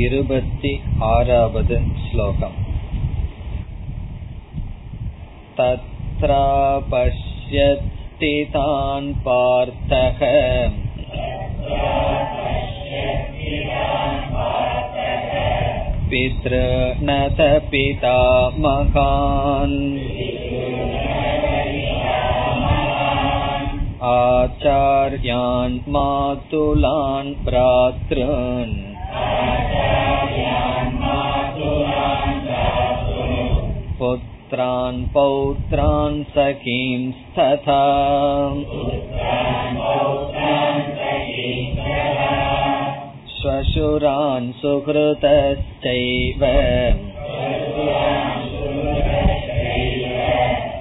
26வது ஸ்லோகம். தத்ராபஷ்யத்தி தான் பார்த்தஹ பித்ருநத பிதாமகான் ஆச்சார்யான் மாதுலான் பிராத்ருன். புத்ரான் பௌத்ரான் சகீம் ததா ஸ்வசுரான் சுஹ்ருதஸ்சைவ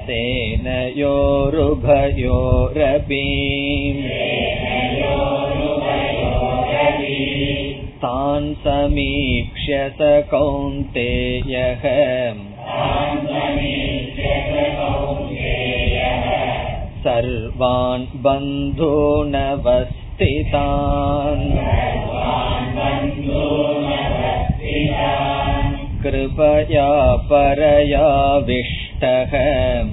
தேன யோருபயோரபி தான் சமீக்ஷ்ய ச கௌந்தேயஹ சர்வான் பந்தூனவஸ்திதான் கிருபயா பரயா விஷ்டஹம்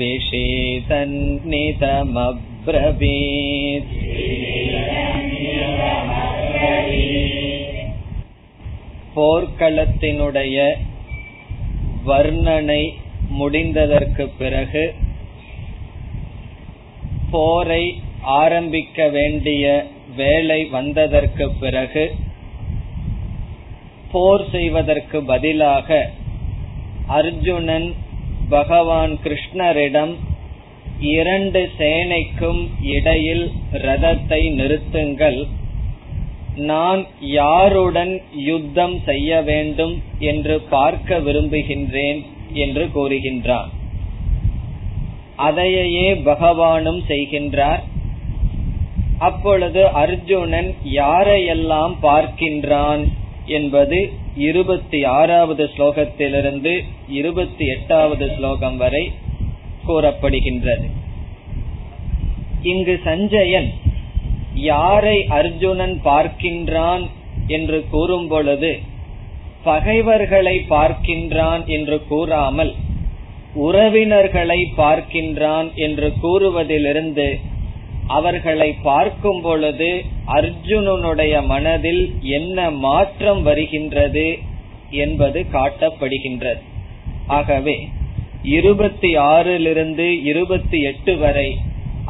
விஷேதன்னிதமப்ரவீத். போர்க்களத்தினுடைய வர்ணனை முடிந்ததற்கு பிறகு போரை ஆரம்பிக்க வேண்டிய வேலை வந்ததற்கு பிறகு போர் செய்வதற்கு பதிலாக அர்ஜுனன் பகவான் கிருஷ்ணரிடம் இரண்டு சேனைக்கும் இடையில் ரதத்தை நிறுத்துங்கள், நான் யாருடன் யுத்தம் செய்ய வேண்டும் என்று பார்க்க விரும்புகின்றேன் என்று கூறுகின்றான். அதையே பகவானும் செய்கின்றார். அப்பொழுது அர்ஜுனன் யாரையெல்லாம் பார்க்கின்றான் என்பது 26வது ஸ்லோகத்திலிருந்து 28வது ஸ்லோகம் வரை கூறப்படுகின்றது. இங்கு சஞ்சயன் யாரை அர்ஜுனன் பார்க்கின்றான் என்று கூறும் பொழுது பகைவர்களை பார்க்கின்றான் என்று கூறாமல் உறவினர்களை பார்க்கின்றான் என்று கூறுவதிலிருந்து அவர்களை பார்க்கும் பொழுது அர்ஜுனனுடைய மனதில் என்ன மாற்றம் வருகின்றது என்பது காட்டப்படுகின்றது. ஆகவே 26லிருந்து 28 வரை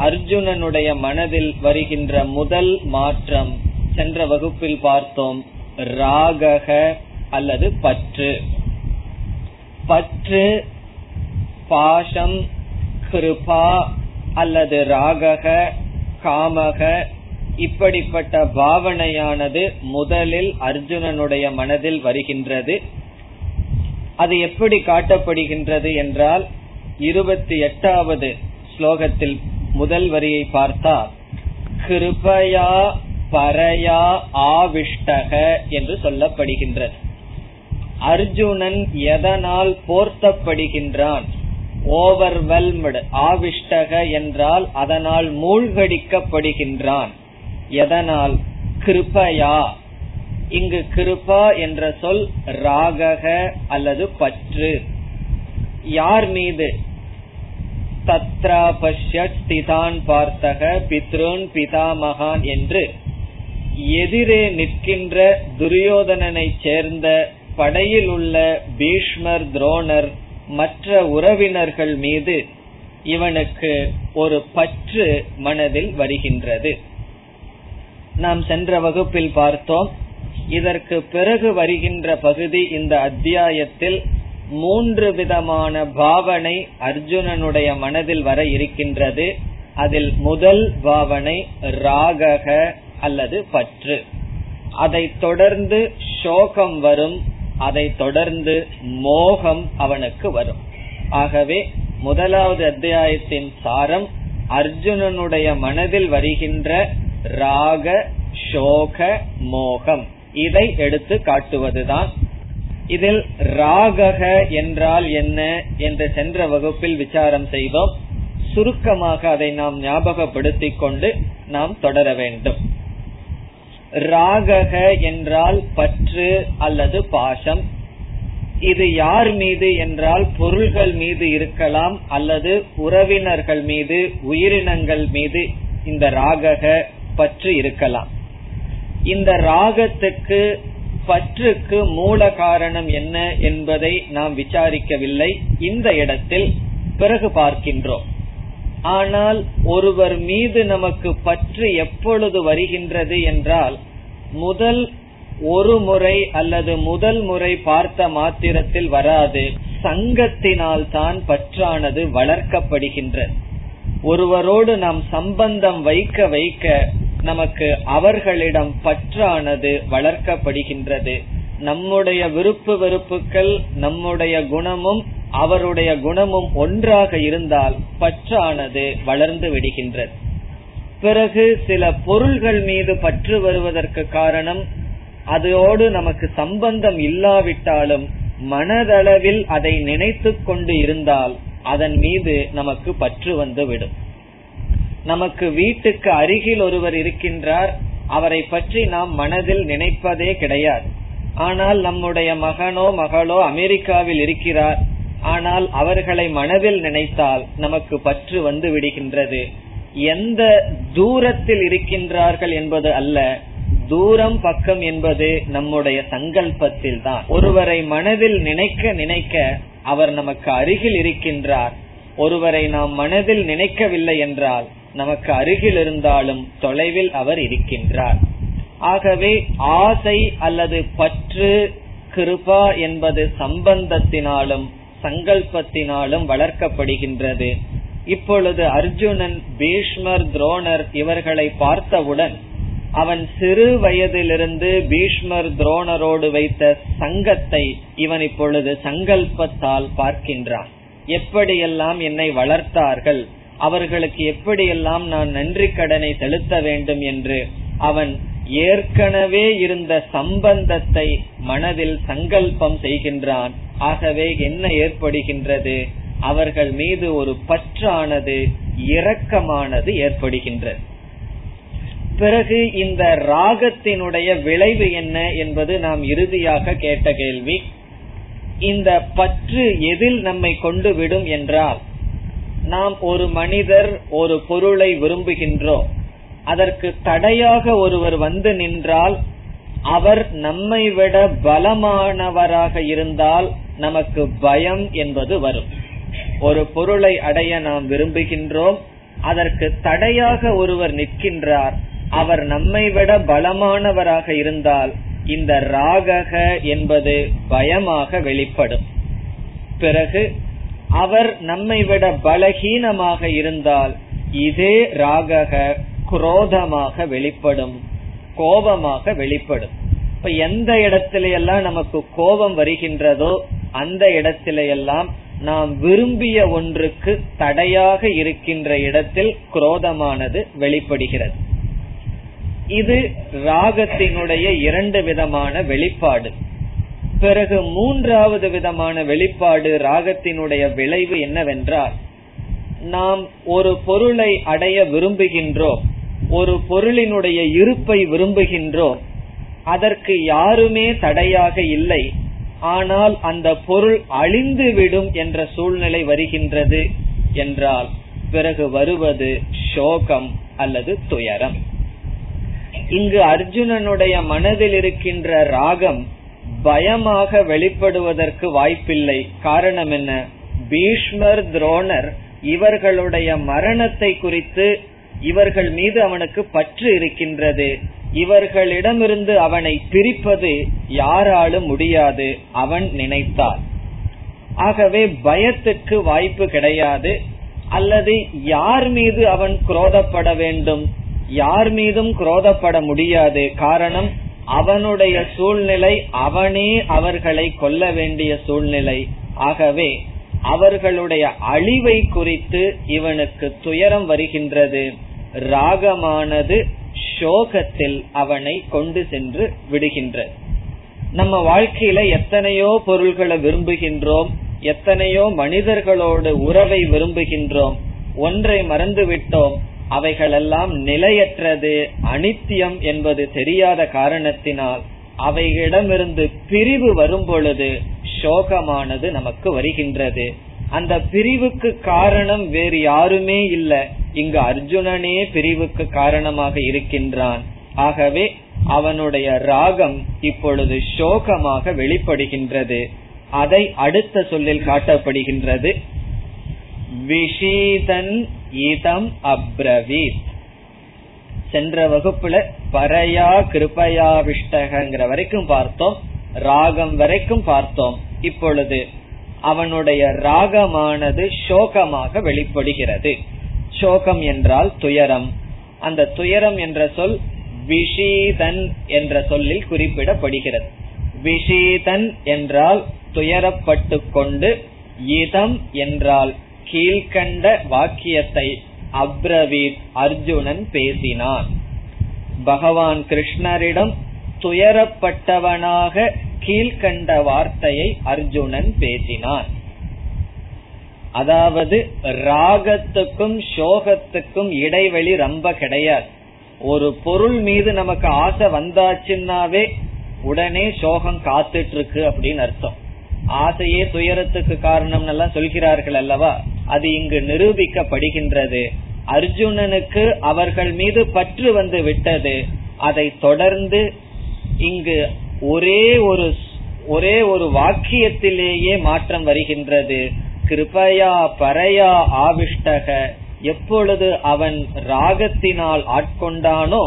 அர்ஜுனனுடைய மனதில் வருகின்ற முதல் மாற்றம் சென்ற வகுப்பில் பார்த்தோம், ராகக அல்லது பற்று. பற்று, பாஷம், கிருபா அல்லது ராகக காமக இப்படிப்பட்ட பாவனையானது முதலில் அர்ஜுனனுடைய மனதில் வருகின்றது. அது எப்படி காட்டப்படுகின்றது என்றால் 28வது ஸ்லோகத்தில் முதல் வரியை பார்த்தால் கிருபயா பரயா ஆவிஷ்டக என்று சொல்லப்படுகின்றது. அர்ஜுனன் எதனால் போர்த்தப்படுகின்றான்? ஓவர்வெல்ம்டு. ஆவிஷ்டக என்றால் அதனால் மூழ்கடிக்கப்படுகின்றான். எதனால்? கிருபயா. இங்கு கிருபா என்ற சொல் ராகக அல்லது பற்று. யார் மீது? தத்ராபஷ்யஸ்திதான் பார்த்தக பித்ருன் பிதாமகான் என்று எதிரே நிற்கின்ற துரியோதனனை சேர்ந்த படையில் உள்ள பீஷ்மர், துரோணர், மற்ற உறவினர்கள் மீது இவனுக்கு ஒரு பற்று மனதில் வருகின்றது. நாம் சென்ற வகுப்பில் பார்த்தோம். இதற்கு பிறகு வருகின்ற பகுதி இந்த அத்தியாயத்தில் 3 விதமான பாவனை அர்ஜுனனுடைய மனதில் வர இருக்கின்றது. அதில் முதல் பாவனை ராகக அல்லது பற்று. அதை தொடர்ந்து சோகம் வரும், அதை தொடர்ந்து மோகம் அவனுக்கு வரும். ஆகவே முதலாவது அத்தியாயத்தின் சாரம் அர்ஜுனனுடைய மனதில் வருகின்ற ராக, சோக, மோகம், இதை எடுத்து காட்டுவதுதான். இதில் ராகக என்றால் என்ன என்று சென்ற வகுப்பில் விசாரம் செய்தோம். சுருக்கமாக அதை நாம் ஞாபகப்படுத்திக் கொண்டு நாம் தொடர வேண்டும். ராகக என்றால் பற்று அல்லது பாசம். இது யார் மீது என்றால் பொருள்கள் மீது இருக்கலாம் அல்லது உறவினர்கள் மீது, உயிரினங்கள் மீது இந்த ராகக பற்று இருக்கலாம். இந்த ராகத்துக்கு பற்றுக்கு மூல காரணம் என்ன என்பதை நாம் விசாரிக்கவில்லை இந்த இடத்தில், பிறகு பார்க்கின்றோம். ஆனால் ஒருவர் மீது நமக்கு பற்று எப்பொழுது வருகின்றது என்றால் முதல் ஒரு முறை அல்லது முதல் முறை பார்த்த மாத்திரத்தில் வராது, சங்கத்தினால் தான் பற்றானது வளர்க்கப்படுகின்ற. ஒருவரோடு நாம் சம்பந்தம் வைக்க வைக்க நமக்கு அவர்களிடம் பற்றானது வளர்க்கப்படுகின்றது. நம்முடைய விருப்பு வெறுப்புகள், நம்முடைய குணமும் அவருடைய குணமும் ஒன்றாக இருந்தால் பற்றானது வளர்ந்து விடுகின்றது. பிறகு சில பொருள்கள் மீது பற்று வருவதற்கு காரணம், அதோடு நமக்கு சம்பந்தம் இல்லாவிட்டாலும் மனதளவில் அதை நினைத்து கொண்டு இருந்தால் அதன் மீது நமக்கு பற்று வந்துவிடும். நமக்கு வீட்டுக்கு அருகில் ஒருவர் இருக்கின்றார், அவரை பற்றி நாம் மனதில் நினைப்பதே கிடையாது. ஆனால் நம்முடைய மகனோ மகளோ அமெரிக்காவில் இருக்கிறார், ஆனால் அவர்களை மனதில் நினைத்தால் நமக்கு பற்று வந்து விடுகின்றது. எந்த தூரத்தில் இருக்கின்றார்கள் என்பது அல்ல, தூரம் பக்கம் என்பது நம்முடைய சங்கல்பத்தில் தான். ஒருவரை மனதில் நினைக்க நினைக்க அவர் நமக்கு அருகில் இருக்கின்றார். ஒருவரை நாம் மனதில் நினைக்கவில்லை என்றால் நமக்கு அருகில் இருந்தாலும் தொலைவில் அவர் இருக்கின்றார். ஆகவே ஆசை அல்லது பற்று, கிருபா என்பது சம்பந்தத்தினாலும் சங்கல்பத்தினாலும் வளர்க்கப்படுகின்றது. இப்பொழுது அர்ஜுனன், பீஷ்மர், துரோணர் இவர்களை பார்த்தவுடன் அவன் சிறு வயதிலிருந்து பீஷ்மர் துரோணரோடு வைத்த சங்கத்தை இவன் இப்பொழுது சங்கல்பத்தால் பார்க்கின்றான். எப்படியெல்லாம் என்னை வளர்த்தார்கள், அவர்களுக்கு எப்படியெல்லாம் நான் நன்றி கடனை செலுத்த வேண்டும் என்று அவன் ஏற்கனவே இருந்த சம்பந்தத்தை மனதில் சங்கல்பம் செய்கின்றான். ஆகவே என்ன ஏற்படுகின்றது, அவர்கள் மீது ஒரு பற்றானது, இரக்கமானது ஏற்படுகின்றது. பிறகு இந்த ராகத்தினுடைய விளைவு என்ன என்பது நாம் இறுதியாக கேட்ட கேள்வி. இந்த பற்று எதில் நம்மை கொண்டு விடும் என்றால், நாம் ஒரு மனிதர் ஒரு பொருளை விரும்புகின்றோம், அதற்கு தடையாக ஒருவர் வந்து நின்றால், அவர் நம்மை விட பலமானவராக இருந்தால் நமக்கு பயம் என்பது வரும். ஒரு பொருளை அடைய நாம் விரும்புகின்றோம், அதற்கு தடையாக ஒருவர் நிற்கின்றார், அவர் நம்மை விட பலமானவராக இருந்தால் இந்த ராகக என்பது பயமாக வெளிப்படும். பிறகு அவர் நம்மை விட பலஹீனமாக இருந்தால் இதே ராகக குரோதமாக வெளிப்படும், கோபமாக வெளிப்படும். இப்ப எந்த இடத்திலெல்லாம் நமக்கு கோபம் வருகின்றதோ அந்த இடத்திலெல்லாம் நாம் விரும்பிய ஒன்றுக்கு தடையாக இருக்கின்ற இடத்தில் குரோதமானது வெளிப்படுகிறது. இது ராகத்தினுடைய இரண்டு விதமான வெளிப்பாடு. பிறகு மூன்றாவது விதமான வெளிப்பாடு ராகத்தினுடைய விளைவு என்னவென்றால், நாம் ஒரு பொருளை அடைய விரும்புகின்றோம், ஒரு பொருளினுடைய இருப்பை விரும்புகின்றோம், அதற்கு யாருமே தடையாக இல்லை, ஆனால் அந்த பொருள் அழிந்துவிடும் என்ற சூழ்நிலை வருகின்றது என்றால் பிறகு வருவது சோகம் அல்லது துயரம். இங்கு அர்ஜுனனுடைய மனதில் இருக்கின்ற ராகம் பயமாக வெளிப்படுவதற்கு வாய்ப்பில்லை. காரணம் என்ன, பீஷ்மர் துரோணர் இவர்களுடைய மரணத்தை குறித்து இவர்கள் மீது அவனுக்கு பற்று இருக்கின்றது. இவர்களிடமிருந்து அவனை பிரிப்பது யாராலும் முடியாது அவன் நினைத்தார். ஆகவே பயத்துக்கு வாய்ப்பு கிடையாது. அல்லது யார் மீது அவன் குரோதப்பட வேண்டும், யார் மீதும் குரோதப்பட முடியாது. காரணம், அவனுடைய சூழ்நிலை, அவனே அவர்களை கொல்ல வேண்டிய சூழ்நிலை. ஆகவே அவர்களுடைய அழிவை குறித்து இவனுக்கு துயரம் வருகின்றது. ராகமானது சோகத்தில் அவனை கொண்டு சென்று விடுகின்றது. நம்ம வாழ்க்கையில எத்தனையோ பொருள்களை விரும்புகின்றோம், எத்தனையோ மனிதர்களோடு உறவை விரும்புகின்றோம். ஒன்றை மறந்துவிட்டோம், அவைகளெல்லாம் நிலையற்றது, அனித்தியம் என்பது தெரியாத காரணத்தினால் அவைகளிடமிருந்து பிரிவு வரும் பொழுது சோகமானது நமக்கு வருகின்றது. அந்த பிரிவுக்கு காரணம் வேறு யாருமே இல்லை, இங்கு அர்ஜுனனே பிரிவுக்கு காரணமாக இருக்கின்றான். ஆகவே அவனுடைய ராகம் இப்பொழுது சோகமாக வெளிப்படுகின்றது. அதை அடுத்த சொல்லில் காட்டப்படுகின்றது. விஷீதன் இதம் அப்ரவீத். சென்ற வகுப்புல பரயா கிருபயா விஷ்டகங்கிற வரைக்கும் பார்த்தோம், ராகம் வரைக்கும் பார்த்தோம். இப்பொழுது அவனுடைய ராகமானது சோகமாக வெளிப்படுகிறது. சோகம் என்றால் துயரம். அந்த துயரம் என்ற சொல் விஷீதன் என்ற சொல்லில் குறிப்பிடப்படுகிறது. விஷீதன் என்றால் துயரப்பட்டு கொண்டு, இதம் என்றால் கீழ்கண்ட வாக்கியத்தை அப்ரவீத் அர்ஜுனன் பேசினான். பகவான் கிருஷ்ணரிடம் துயரப்பட்டவனாக கீழ்கண்ட வார்த்தையை அர்ஜுனன் பேசினான். அதாவது ராகத்துக்கும் சோகத்துக்கும் இடைவெளி ரொம்ப கிடையாது. ஒரு பொருள் மீது நமக்கு ஆசை வந்தாச்சுன்னாவே உடனே சோகம் காத்துட்டு இருக்கு அப்படின்னு அர்த்தம். ஆசையே துயரத்துக்கு காரணம் எல்லாம் சொல்கிறார்கள் அல்லவா, அது இங்கு நிரூபிக்கப்படுகின்றது. அர்ஜுனனுக்கு அவர்கள் மீது பற்று வந்து விட்டது. அதை தொடர்ந்து இங்கு ஒரே ஒரு வாக்கியத்திலேயே மாற்றம் வருகின்றது. கிருபயா பரயா ஆவிஷ்டக, எப்பொழுது அவன் ராகத்தினால் ஆட்கொண்டானோ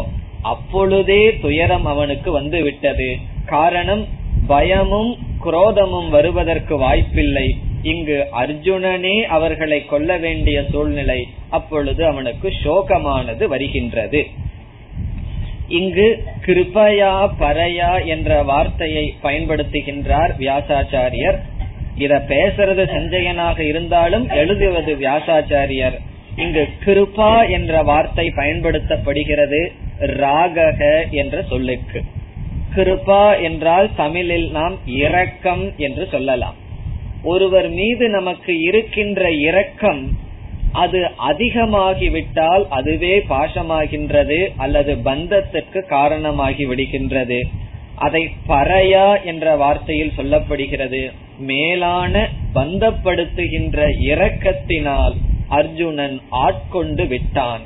அப்பொழுதே துயரம் அவனுக்கு வந்து விட்டது. காரணம் பயமும் குரோதமும் வருவதற்கு வாய்ப்பில்லை. இங்கு அர்ஜுனனே அவர்களை கொல்ல வேண்டிய சூழ்நிலை. அப்பொழுது அவனுக்கு சோகமானது வருகின்றது. இங்கு கிருபயா பரயா என்ற வார்த்தையை பயன்படுத்துகின்றார் வியாசாச்சாரியர். இத பேசுறது சஞ்சயனாக இருந்தாலும் எழுதுவது வியாசாச்சாரியர். இங்கு கிருபா என்ற வார்த்தை பயன்படுத்தப்படுகிறது ராகக என்ற சொல்லுக்கு. கிருபா என்றால் தமிழில் நாம் இரக்கம் என்று சொல்லலாம். ஒருவர் மீது நமக்கு இருக்கின்ற இரக்கம் அது அதிகமாகிவிட்டால் அதுவே பாசமாகின்றது அல்லது பந்தத்திற்கு காரணமாகி விடுகின்றது. அதை பரயா என்ற வார்த்தையில் சொல்லப்படுகிறது. மேலான பந்தப்படுத்துகின்ற இரக்கத்தினால் அர்ஜுனன் ஆட்கொண்டு விட்டான்.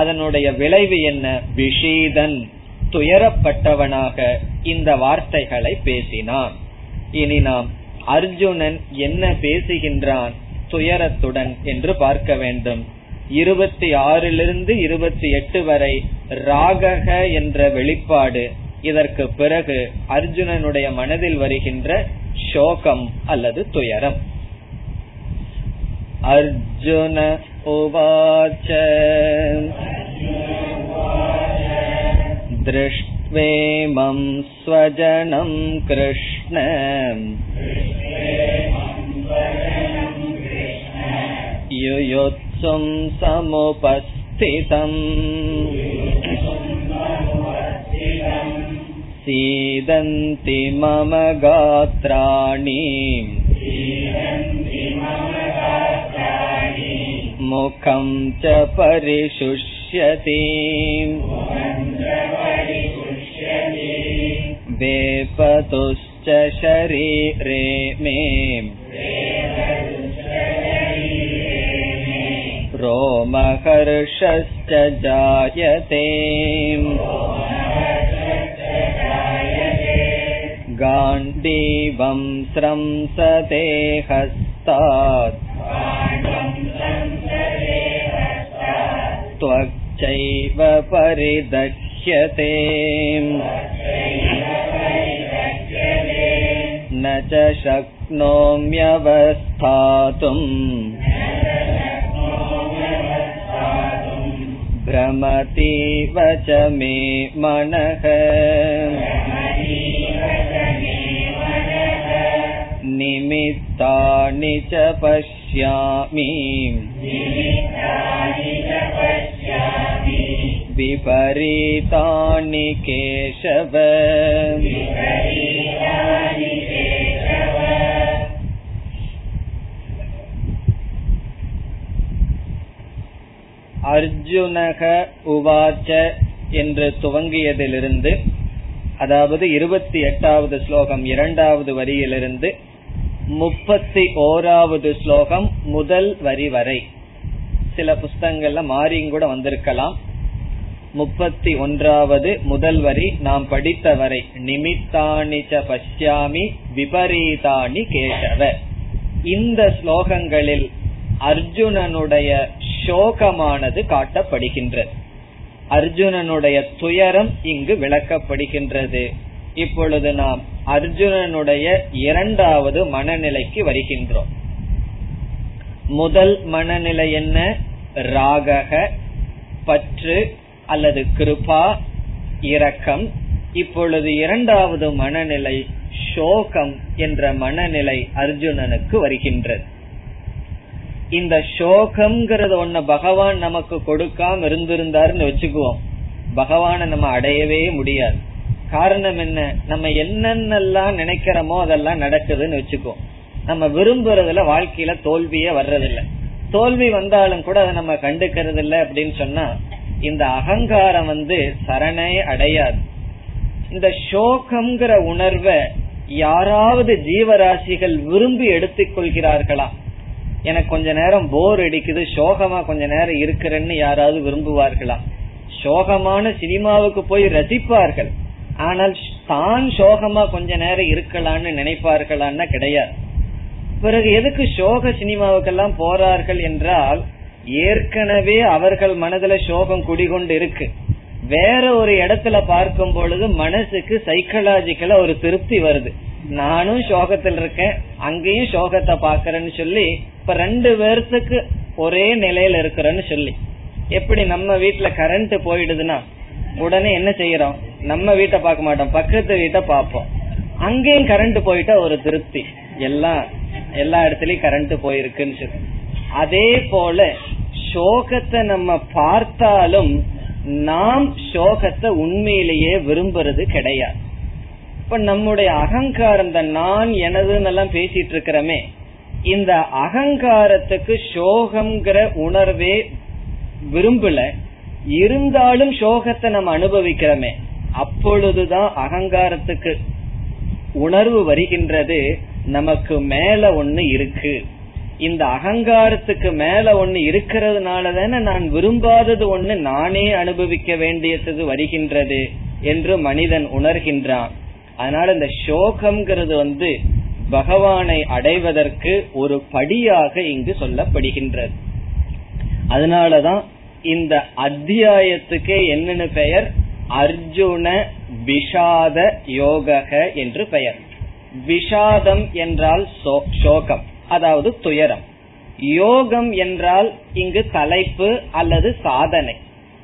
அதனுடைய விளைவு என்ன? விஷீதன், துயரப்பட்டவனாக இந்த வார்த்தைகளை பேசினான். இனி நாம் அர்ஜுனன் என்ன பேசுகின்றான் துயரத்துடன் என்று பார்க்க வேண்டும். 26 28 வரை ராகக என்ற வெளிப்பாடு. இதற்கு பிறகு அர்ஜுனனுடைய மனதில் வருகின்ற சோகம் அல்லது துயரம். அர்ஜுன உவாச்ச திருஷ்வேமம் ஸ்வஜனம் கிருஷ்ணம் யுயுத்சும் சமுபஸ்திதம் சீதந்தி மம காத்ராணி முகம் ச பரிசுஷ்யதி வேபதுஷ்ச ஷரீரே மே ரோமஹர்ஷஸ்ச ஜாயதே காண்டீவம் ஸ்ரம்சதே ஹஸ்தாத் த்வச்சைவ பரிதக்ஷ்யதே ந ச ஶக்னோம்யவஸ்தாதும் ப்ரமதீவ ச மே மனஹ நிமித்தானி ச பஷ்யாமி விபரீதானி கேசவ. அர்ஜுனக உவாச்ச என்று துவங்கியதிலிருந்து, அதாவது 28வது ஸ்லோகம் 2வது வரியிலிருந்து 31வது ஸ்லோகம் முதல் வரி வரை, சில புஸ்தகங்கள்ல மாறியும் கூட வந்திருக்கலாம். 31வது முதல் வரி நாம் படித்த வரை, நிமித்தானி ச பஷ்யாமி விபரீதானி கேசவ. இந்த ஸ்லோகங்களில் அர்ஜுனனுடைய சோகமானது காட்டப்படுகின்றது, அர்ஜுனனுடைய துயரம் இங்கு விளக்கப்படுகின்றது. இப்பொழுது நாம் அர்ஜுனனுடைய 2வது மனநிலைக்கு வருகின்றோம். முதல் மனநிலை என்ன? ராகக பற்று அல்லது கிருபா இரக்கம். இப்பொழுது 2வது மனநிலை சோகம் என்ற மனநிலை அர்ஜுனனுக்கு வருகின்றது. இந்த சோகம்ங்கிறது ஒண்ணு பகவான் நமக்கு கொடுக்காம இருந்திருந்தாருன்னு வச்சுக்குவோம், பகவான நம்ம அடையவே முடியாது. காரணம் என்ன? நம்ம என்னென்னலாம் நினைக்கிறோமோ அதெல்லாம் நடக்குதுன்னு வச்சுக்குவோம். நம்ம விரும்புறதுல வாழ்க்கையில தோல்வியே வர்றதில்லை, தோல்வி வந்தாலும் கூட அதை நம்ம கண்டுக்கிறது இல்லை. அப்படின்னு சொன்னா இந்த அகங்காரம் சரணை அடையாது. இந்த சோகம்ங்கிற உணர்வை யாராவது ஜீவராசிகள் விரும்பி எடுத்துக்கொள்கிறார்களா? எனக்கு கொஞ்ச நேரம் போர் அடிக்குது, சோகமா கொஞ்ச நேரம் இருக்கிறேன்னு யாராவது விரும்புவார்களா? சோகமான சினிமாவுக்கு போய் ரசிப்பார்கள், ஆனால் தான் சோகமா கொஞ்ச நேரம் இருக்கலான்னு நினைப்பார்களான்னா கிடையாது. பிறகு எதுக்கு சோக சினிமாவுக்கெல்லாம் போறார்கள் என்றால், ஏற்கனவே அவர்கள் மனதுல சோகம் குடிகொண்டு இருக்கு, வேற ஒரு இடத்துல பார்க்கும் பொழுது மனசுக்கு சைக்கலாஜிக்கலா ஒரு திருப்தி வருது. நானும் சோகத்தில் இருக்கேன், அங்கேயும் சோகத்தை பாக்கிறேன்னு சொல்லி இப்ப 2 பேர்த்துக்கு ஒரே நிலையில இருக்கிறேன்னு சொல்லி, எப்படி நம்ம வீட்டுல கரண்ட் போயிடுதுன்னா உடனே என்ன செய்யறோம்? நம்ம வீட்டை பார்க்க மாட்டோம், பக்கத்து வீட்டை பார்ப்போம். அங்கேயும் கரண்ட் போயிட்டா ஒரு திருப்தி, எல்லா இடத்துலயும் கரண்ட் போயிருக்குன்னு சொல்லி. அதே போல சோகத்தை நம்ம பார்த்தாலும் நாம் சோகத்தை உண்மையிலேயே விரும்புறது கிடையாது. இப்ப நம்முடைய அகங்காரம் தான் நான் எனதுன்னு எல்லாம் பேசிட்டு இருக்கிறமே, இந்த அகங்காரத்துக்கு சோகம்ங்கிற உணர்வே விரும்பல, இருந்தாலும் சோகத்தை நம்ம அனுபவிக்கிறோமே, அப்பொழுதுதான் அகங்காரத்துக்கு உணர்வு வருகின்றது, நமக்கு மேல ஒண்ணு இருக்கு. இந்த அகங்காரத்துக்கு மேல ஒண்ணு இருக்கிறதுனால தானே நான் விரும்பாதது ஒண்ணு நானே அனுபவிக்க வேண்டியது வருகின்றது என்று மனிதன் உணர்கின்றான். அதனால இந்த சோகம்ங்கிறது பகவானை அடைவதற்கு ஒரு படியாக இங்கு சொல்லப்படுகின்றது. அதனாலதான் இந்த அத்தியாயத்துக்கு என்னென்ன பெயர்? அர்ஜுன விஷாத யோக என்று பெயர். விஷாதம் என்றால் சோகம், அதாவது துயரம். யோகம் என்றால் இங்கு தலைப்பு அல்லது சாதனை.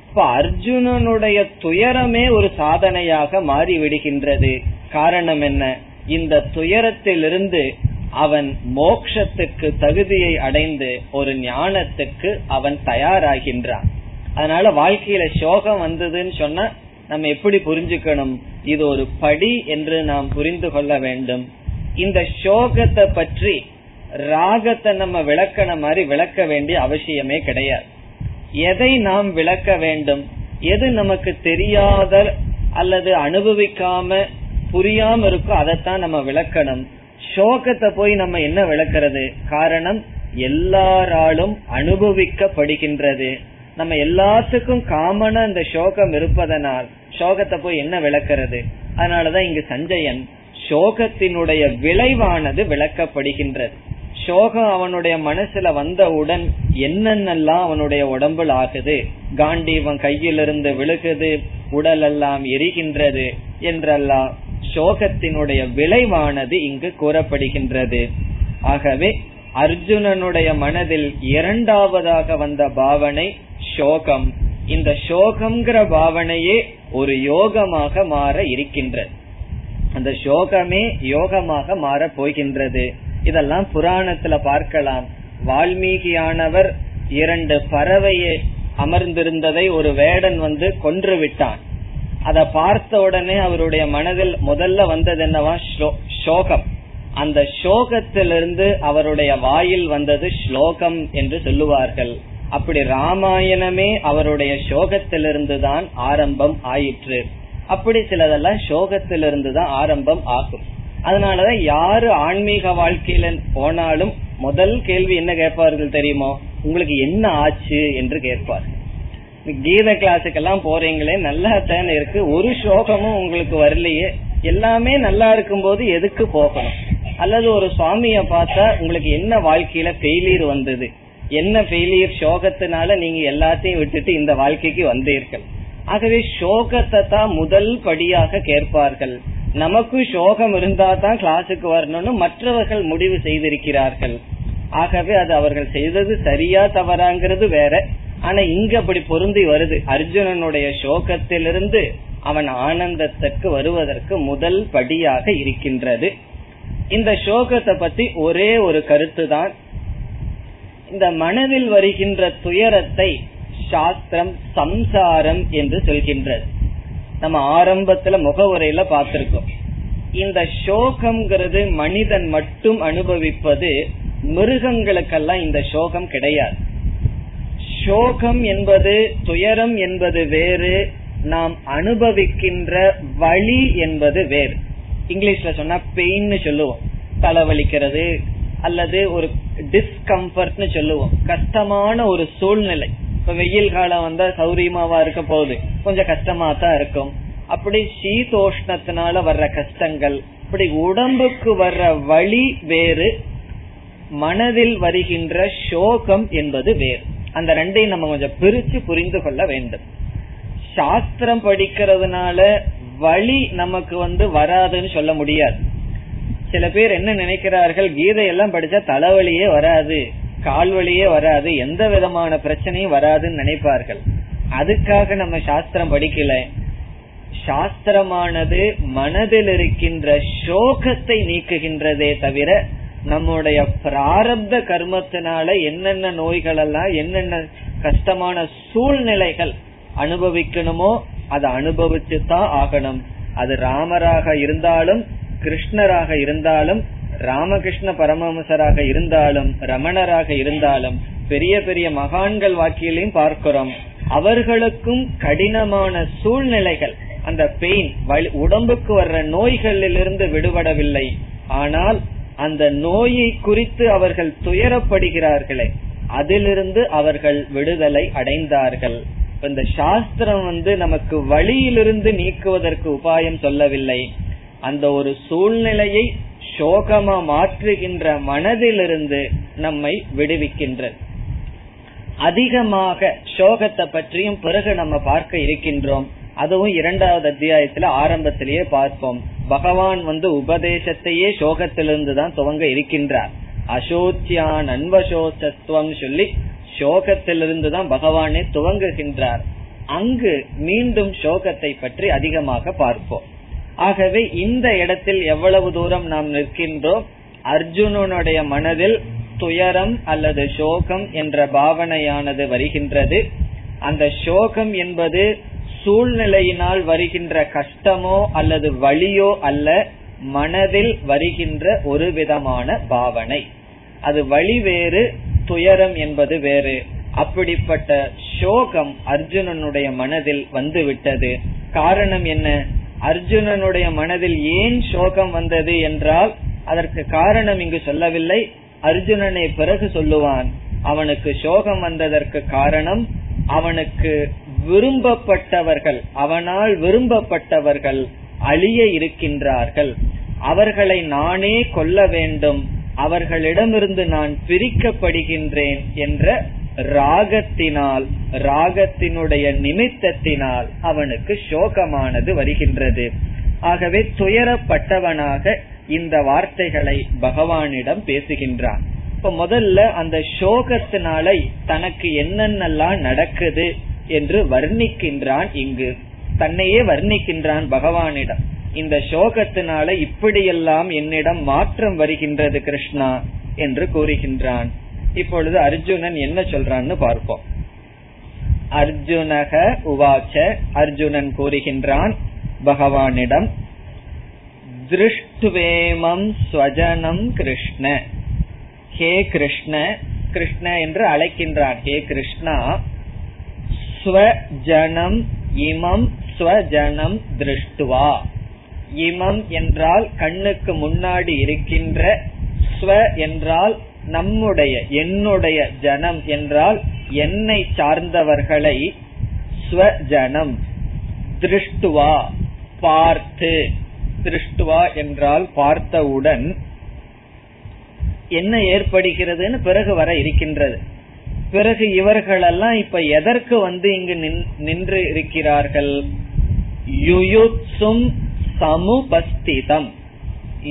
இப்ப அர்ஜுனனுடைய துயரமே ஒரு சாதனையாக மாறிவிடுகின்றது. காரணம் என்ன? இந்த துயரத்திலிருந்து அவன் மோட்சத்துக்கு தகுதியை அடைந்து ஒரு ஞானத்துக்கு அவன் தயாராகின்றான். அதனால வாழ்க்கையில சோகம் வந்ததுன்னு சொன்னா நம்ம எப்படி புரிஞ்சுக்கணும்? இது ஒரு படி என்று நாம் புரிந்து கொள்ள வேண்டும். இந்த சோகத்தை பற்றி ராகத்தை நம்ம விளக்கன மாதிரி விளக்க வேண்டிய அவசியமே கிடையாது. எதை நாம் விளக்க வேண்டும்? எது நமக்கு தெரியாத அல்லது அனுபவிக்காம புரியாம இருக்கோ அதைத்தான் நம்ம விளக்கணும். சோகத்தை போய் நம்ம என்ன விளக்கிறது? காரணம் எல்லாராலும் அனுபவிக்கப்படுகின்றது, நம்ம எல்லாத்துக்கும் காமனா இந்த சோகம் இருப்பதனால் சோகத்தை போய் என்ன விளக்கிறது? அதனாலதான் இங்கு சஞ்சயன் சோகத்தினுடைய விளைவானது விளக்கப்படுகின்றது. சோகம் அவனுடைய மனசுல வந்தவுடன் என்னென்னலாம் அவனுடைய உடம்புல ஆகுது, காண்டீவன் கையிலிருந்து விழுகுது, உடல் எல்லாம் எரிகின்றது என்றெல்லாம் சோகத்தினுடைய விளைவானது இங்கு கூறப்படுகின்றது. ஆகவே அர்ஜுனனுடைய மனதில் 2வதாக வந்த பாவனை சோகம். இந்த சோகம்ங்கிற பாவனையே ஒரு யோகமாக மாற இருக்கின்றது, அந்த சோகமே யோகமாக மாற போகின்றது. இதெல்லாம் புராணத்துல பார்க்கலாம். வால்மீகியானவர் 2 பறவையை அமர்ந்திருந்ததை ஒரு வேடன் கொன்று விட்டான். அத பார்த்த உடனே அவருடைய மனதில் முதல்ல வந்தது என்னவா? சோகம். அந்த சோகத்திலிருந்து அவருடைய வாயில் வந்தது ஸ்லோகம் என்று சொல்லுவார்கள். அப்படி ராமாயணமே அவருடைய சோகத்திலிருந்துதான் ஆரம்பம் ஆயிற்று. அப்படி சிலதெல்லாம் சோகத்திலிருந்துதான் ஆரம்பம் ஆகும். அதனாலதான் யாரு ஆன்மீக வாழ்க்கையில போனாலும் முதல் கேள்வி என்ன கேட்பார்கள் தெரியுமோ, உங்களுக்கு என்ன ஆச்சு என்று கேட்பார்கள். கீத கிளாஸுக்கெல்லாம் போறீங்களே, நல்லா தானே இருக்கு, ஒரு சோகமும் உங்களுக்கு வரலையே, எல்லாமே நல்லா இருக்கும் போது எதுக்கு போகணும்? அல்லது ஒரு சுவாமிய பார்த்தா உங்களுக்கு என்ன வாழ்க்கையில ஃபெயிலியர் வந்தது, என்ன ஃபெயிலியர் சோகத்தினால நீங்க எல்லாத்தையும் விட்டுட்டு இந்த வாழ்க்கைக்கு வந்தீர்கள். ஆகவே சோகத்தை தான் முதல் படியாக கேட்பார்கள். நமக்கு சோகம் இருந்தா தான் கிளாஸுக்கு வரணும்னு மற்றவர்கள் முடிவு செய்திருக்கிறார்கள். ஆகவே அது அவர்கள் செய்தது சரியா தவறாங்கிறது வேற. ஆனா இங்க அப்படி பொருந்தி வருது. அர்ஜுனனுடைய சோகத்திலிருந்து அவன் ஆனந்தத்துக்கு வருவதற்கு முதல் படியாக இருக்கின்றது. இந்த சோகத்தை பத்தி ஒரே ஒரு கருத்து தான். இந்த மனதில் வருகின்ற துயரத்தை சாஸ்திரம் சம்சாரம் என்று சொல்கின்றது. நம்ம ஆரம்பத்துல முகவுரையில பார்த்திருக்கோம். இந்த சோகம்ங்கிறது மனிதன் மட்டும் அனுபவிப்பது, மிருகங்களுக்கெல்லாம் இந்த சோகம் கிடையாது. சோகம் என்பது துயரம் என்பது வேறு, நாம் அனுபவிக்கின்ற வலி என்பது வேறு. இங்கிலீஷ்ல சொன்னா பெயின்னு சொல்லுவோம், தலைவலிக்கிறது, அல்லது ஒரு டிஸ்கம்ஃபர்ட்னு சொல்லுவோம், கஷ்டமான ஒரு சூழ்நிலை. இப்ப வெயில் காலம் வந்தா சௌரியமாவா இருக்க போகுது, கொஞ்சம் கஷ்டமா தான் இருக்கும். அப்படி சீதோஷ்ணத்தினால வர்ற கஷ்டங்கள், இப்படி உடம்புக்கு வர்ற வலி வேறு, மனதில் வருகின்ற சோகம் என்பது வேறு. அந்த ரெண்டையும் நம்ம கொஞ்சம் பிரிச்சு புரிந்து கொள்ள வேண்டும். சாஸ்திரம் படிக்கிறதுனால வலி நமக்கு வராதுன்னு சொல்ல முடியாது. சில பேர் என்ன நினைக்கிறார்கள், கீதையெல்லாம் படிச்சா தலைவலியே வராது, கால்வலியே வராது, எந்த விதமான பிரச்சனையும் வராதுன்னு நினைப்பார்கள். அதுக்காக நம்ம சாஸ்திரம் படிக்கல. சாஸ்திரமானது மனதில் இருக்கின்ற சோகத்தை நீக்குகின்றதே தவிர நம்முடைய பிராரப்த கர்மத்தினால என்னென்ன நோய்கள் எல்லாம், என்னென்ன கஷ்டமான சூழ்நிலைகள் அனுபவிக்கணுமோ அதை அனுபவிச்சு தான் ஆகணும். அது ராமராக இருந்தாலும் கிருஷ்ணராக இருந்தாலும், ராமகிருஷ்ண பரமஹம்சராக இருந்தாலும், ரமணராக இருந்தாலும், பெரிய பெரிய மகான்கள் வாக்கியலையும் பார்க்கிறோம். அவர்களுக்கும் கடினமான சூழ்நிலைகள், அந்த பெயின், உடம்புக்கு வர்ற நோய்களிலிருந்து விடுபடவில்லை. ஆனால் அந்த நோயை குறித்து அவர்கள் துயரப்படுகிறார்களே, அதிலிருந்து அவர்கள் விடுதலை அடைந்தார்கள். இந்த சாஸ்திரம் நமக்கு வழியிலிருந்து நீக்குவதற்கு உபாயம் சொல்லவில்லை. அந்த ஒரு சூழ்நிலையை சோகமா மாற்றுகின்ற மனதிலிருந்து நம்மை விடுவிக்கின்ற அதிகமாக சோகத்தை பற்றியும் பிறகு நம்ம பார்க்க இருக்கின்றோம். அதுவும் இரண்டாவது அத்தியாயத்துல ஆரம்பத்திலேயே பார்ப்போம். பகவான் உபதேசத்தையே சோகத்திலிருந்து தான் துவங்க இருக்கின்றார். அசோச்சியான் அன்வசோசத்துவம் சொல்லி சோகத்திலிருந்து தான் பகவானே துவங்குகின்றார். அங்கு மீண்டும் சோகத்தை பற்றி அதிகமாக பார்ப்போம். ஆகவே இந்த இடத்தில் எவ்வளவு தூரம் நாம் நிற்கின்றோம், அர்ஜுனனுடைய மனதில் துயரம் அல்லது சோகம் என்ற பாவனையானது வருகின்றது. அந்த சோகம் என்பது சூழ்நிலையினால் வருகின்ற கஷ்டமோ அல்லது வலியோ அல்ல, மனதில் வருகின்ற ஒரு விதமான பாவனை. அது வலி வேறு, துயரம் என்பது வேறு. அப்படிப்பட்ட சோகம் அர்ஜுனனுடைய மனதில் வந்துவிட்டது. காரணம் என்ன? அர்ஜுனனுடைய மனதில் ஏன் சோகம் வந்தது என்றால் அதற்கு காரணம் இங்கு சொல்லவில்லை. அர்ஜுனனை பிறகு சொல்லுவான். அவனுக்கு சோகம் வந்ததற்கு காரணம் அவனுக்கு விரும்பப்பட்டவர்கள், அவனால் விரும்பப்பட்டவர்கள் அழிய இருக்கின்றார்கள். அவர்களை நானே கொல்ல வேண்டும், அவர்களிடமிருந்து நான் பிரிக்கப்படுகின்றேன் என்ற ராகத்தினால், ராகத்தினுடைய நிமித்தத்தினால் அவனுக்கு சோகமானது வருகின்றது. ஆகவே துயரப்பட்டவனாக இந்த வார்த்தைகளை பகவானிடம் பேசுகின்றான். இப்ப முதல்ல அந்த சோகத்தினால தனக்கு என்னென்னலாம் நடக்குது என்று வர்ணிக்கின்றான். இங்கு தன்னையே வர்ணிக்கின்றான் பகவானிடம். இந்த சோகத்தினால இப்படியெல்லாம் என்னிடம் மாற்றம் வருகின்றது கிருஷ்ணா என்று கூறுகின்றான். இப்பொழுது அர்ஜுனன் என்ன சொல்றான்னு பார்ப்போம். அர்ஜுனக உவாச்ச, அர்ஜுனன் கூறுகின்றான் பகவானிடம். திருஷ்டுவேமம் ஸ்வஜனம் கிருஷ்ண, ஹே கிருஷ்ண, கிருஷ்ண என்று அழைக்கின்றான். ஹே கிருஷ்ணா, ஸ்வஜனம் இமம் ஸ்வஜனம் திருஷ்டுவா. இமம் என்றால் கண்ணுக்கு முன்னாடி இருக்கின்ற, ஸ்வ என்றால் நம்முடைய, என்னுடைய, ஜனம் என்றால் என்னை சார்ந்தவர்களை, ஸ்வஜனம் திருஷ்டுவா பார்த்து, திருஷ்டுவா என்றால் பார்த்தவுடன் என்ன ஏற்படுகிறதுன்னு பிறகு வர இருக்கின்றது. பிறகு இவர்களெல்லாம் இப்ப எதற்கு வந்து இங்கு நின்று இருக்கிறார்கள்? யுயுத்சும் சமுபஸ்திதம்.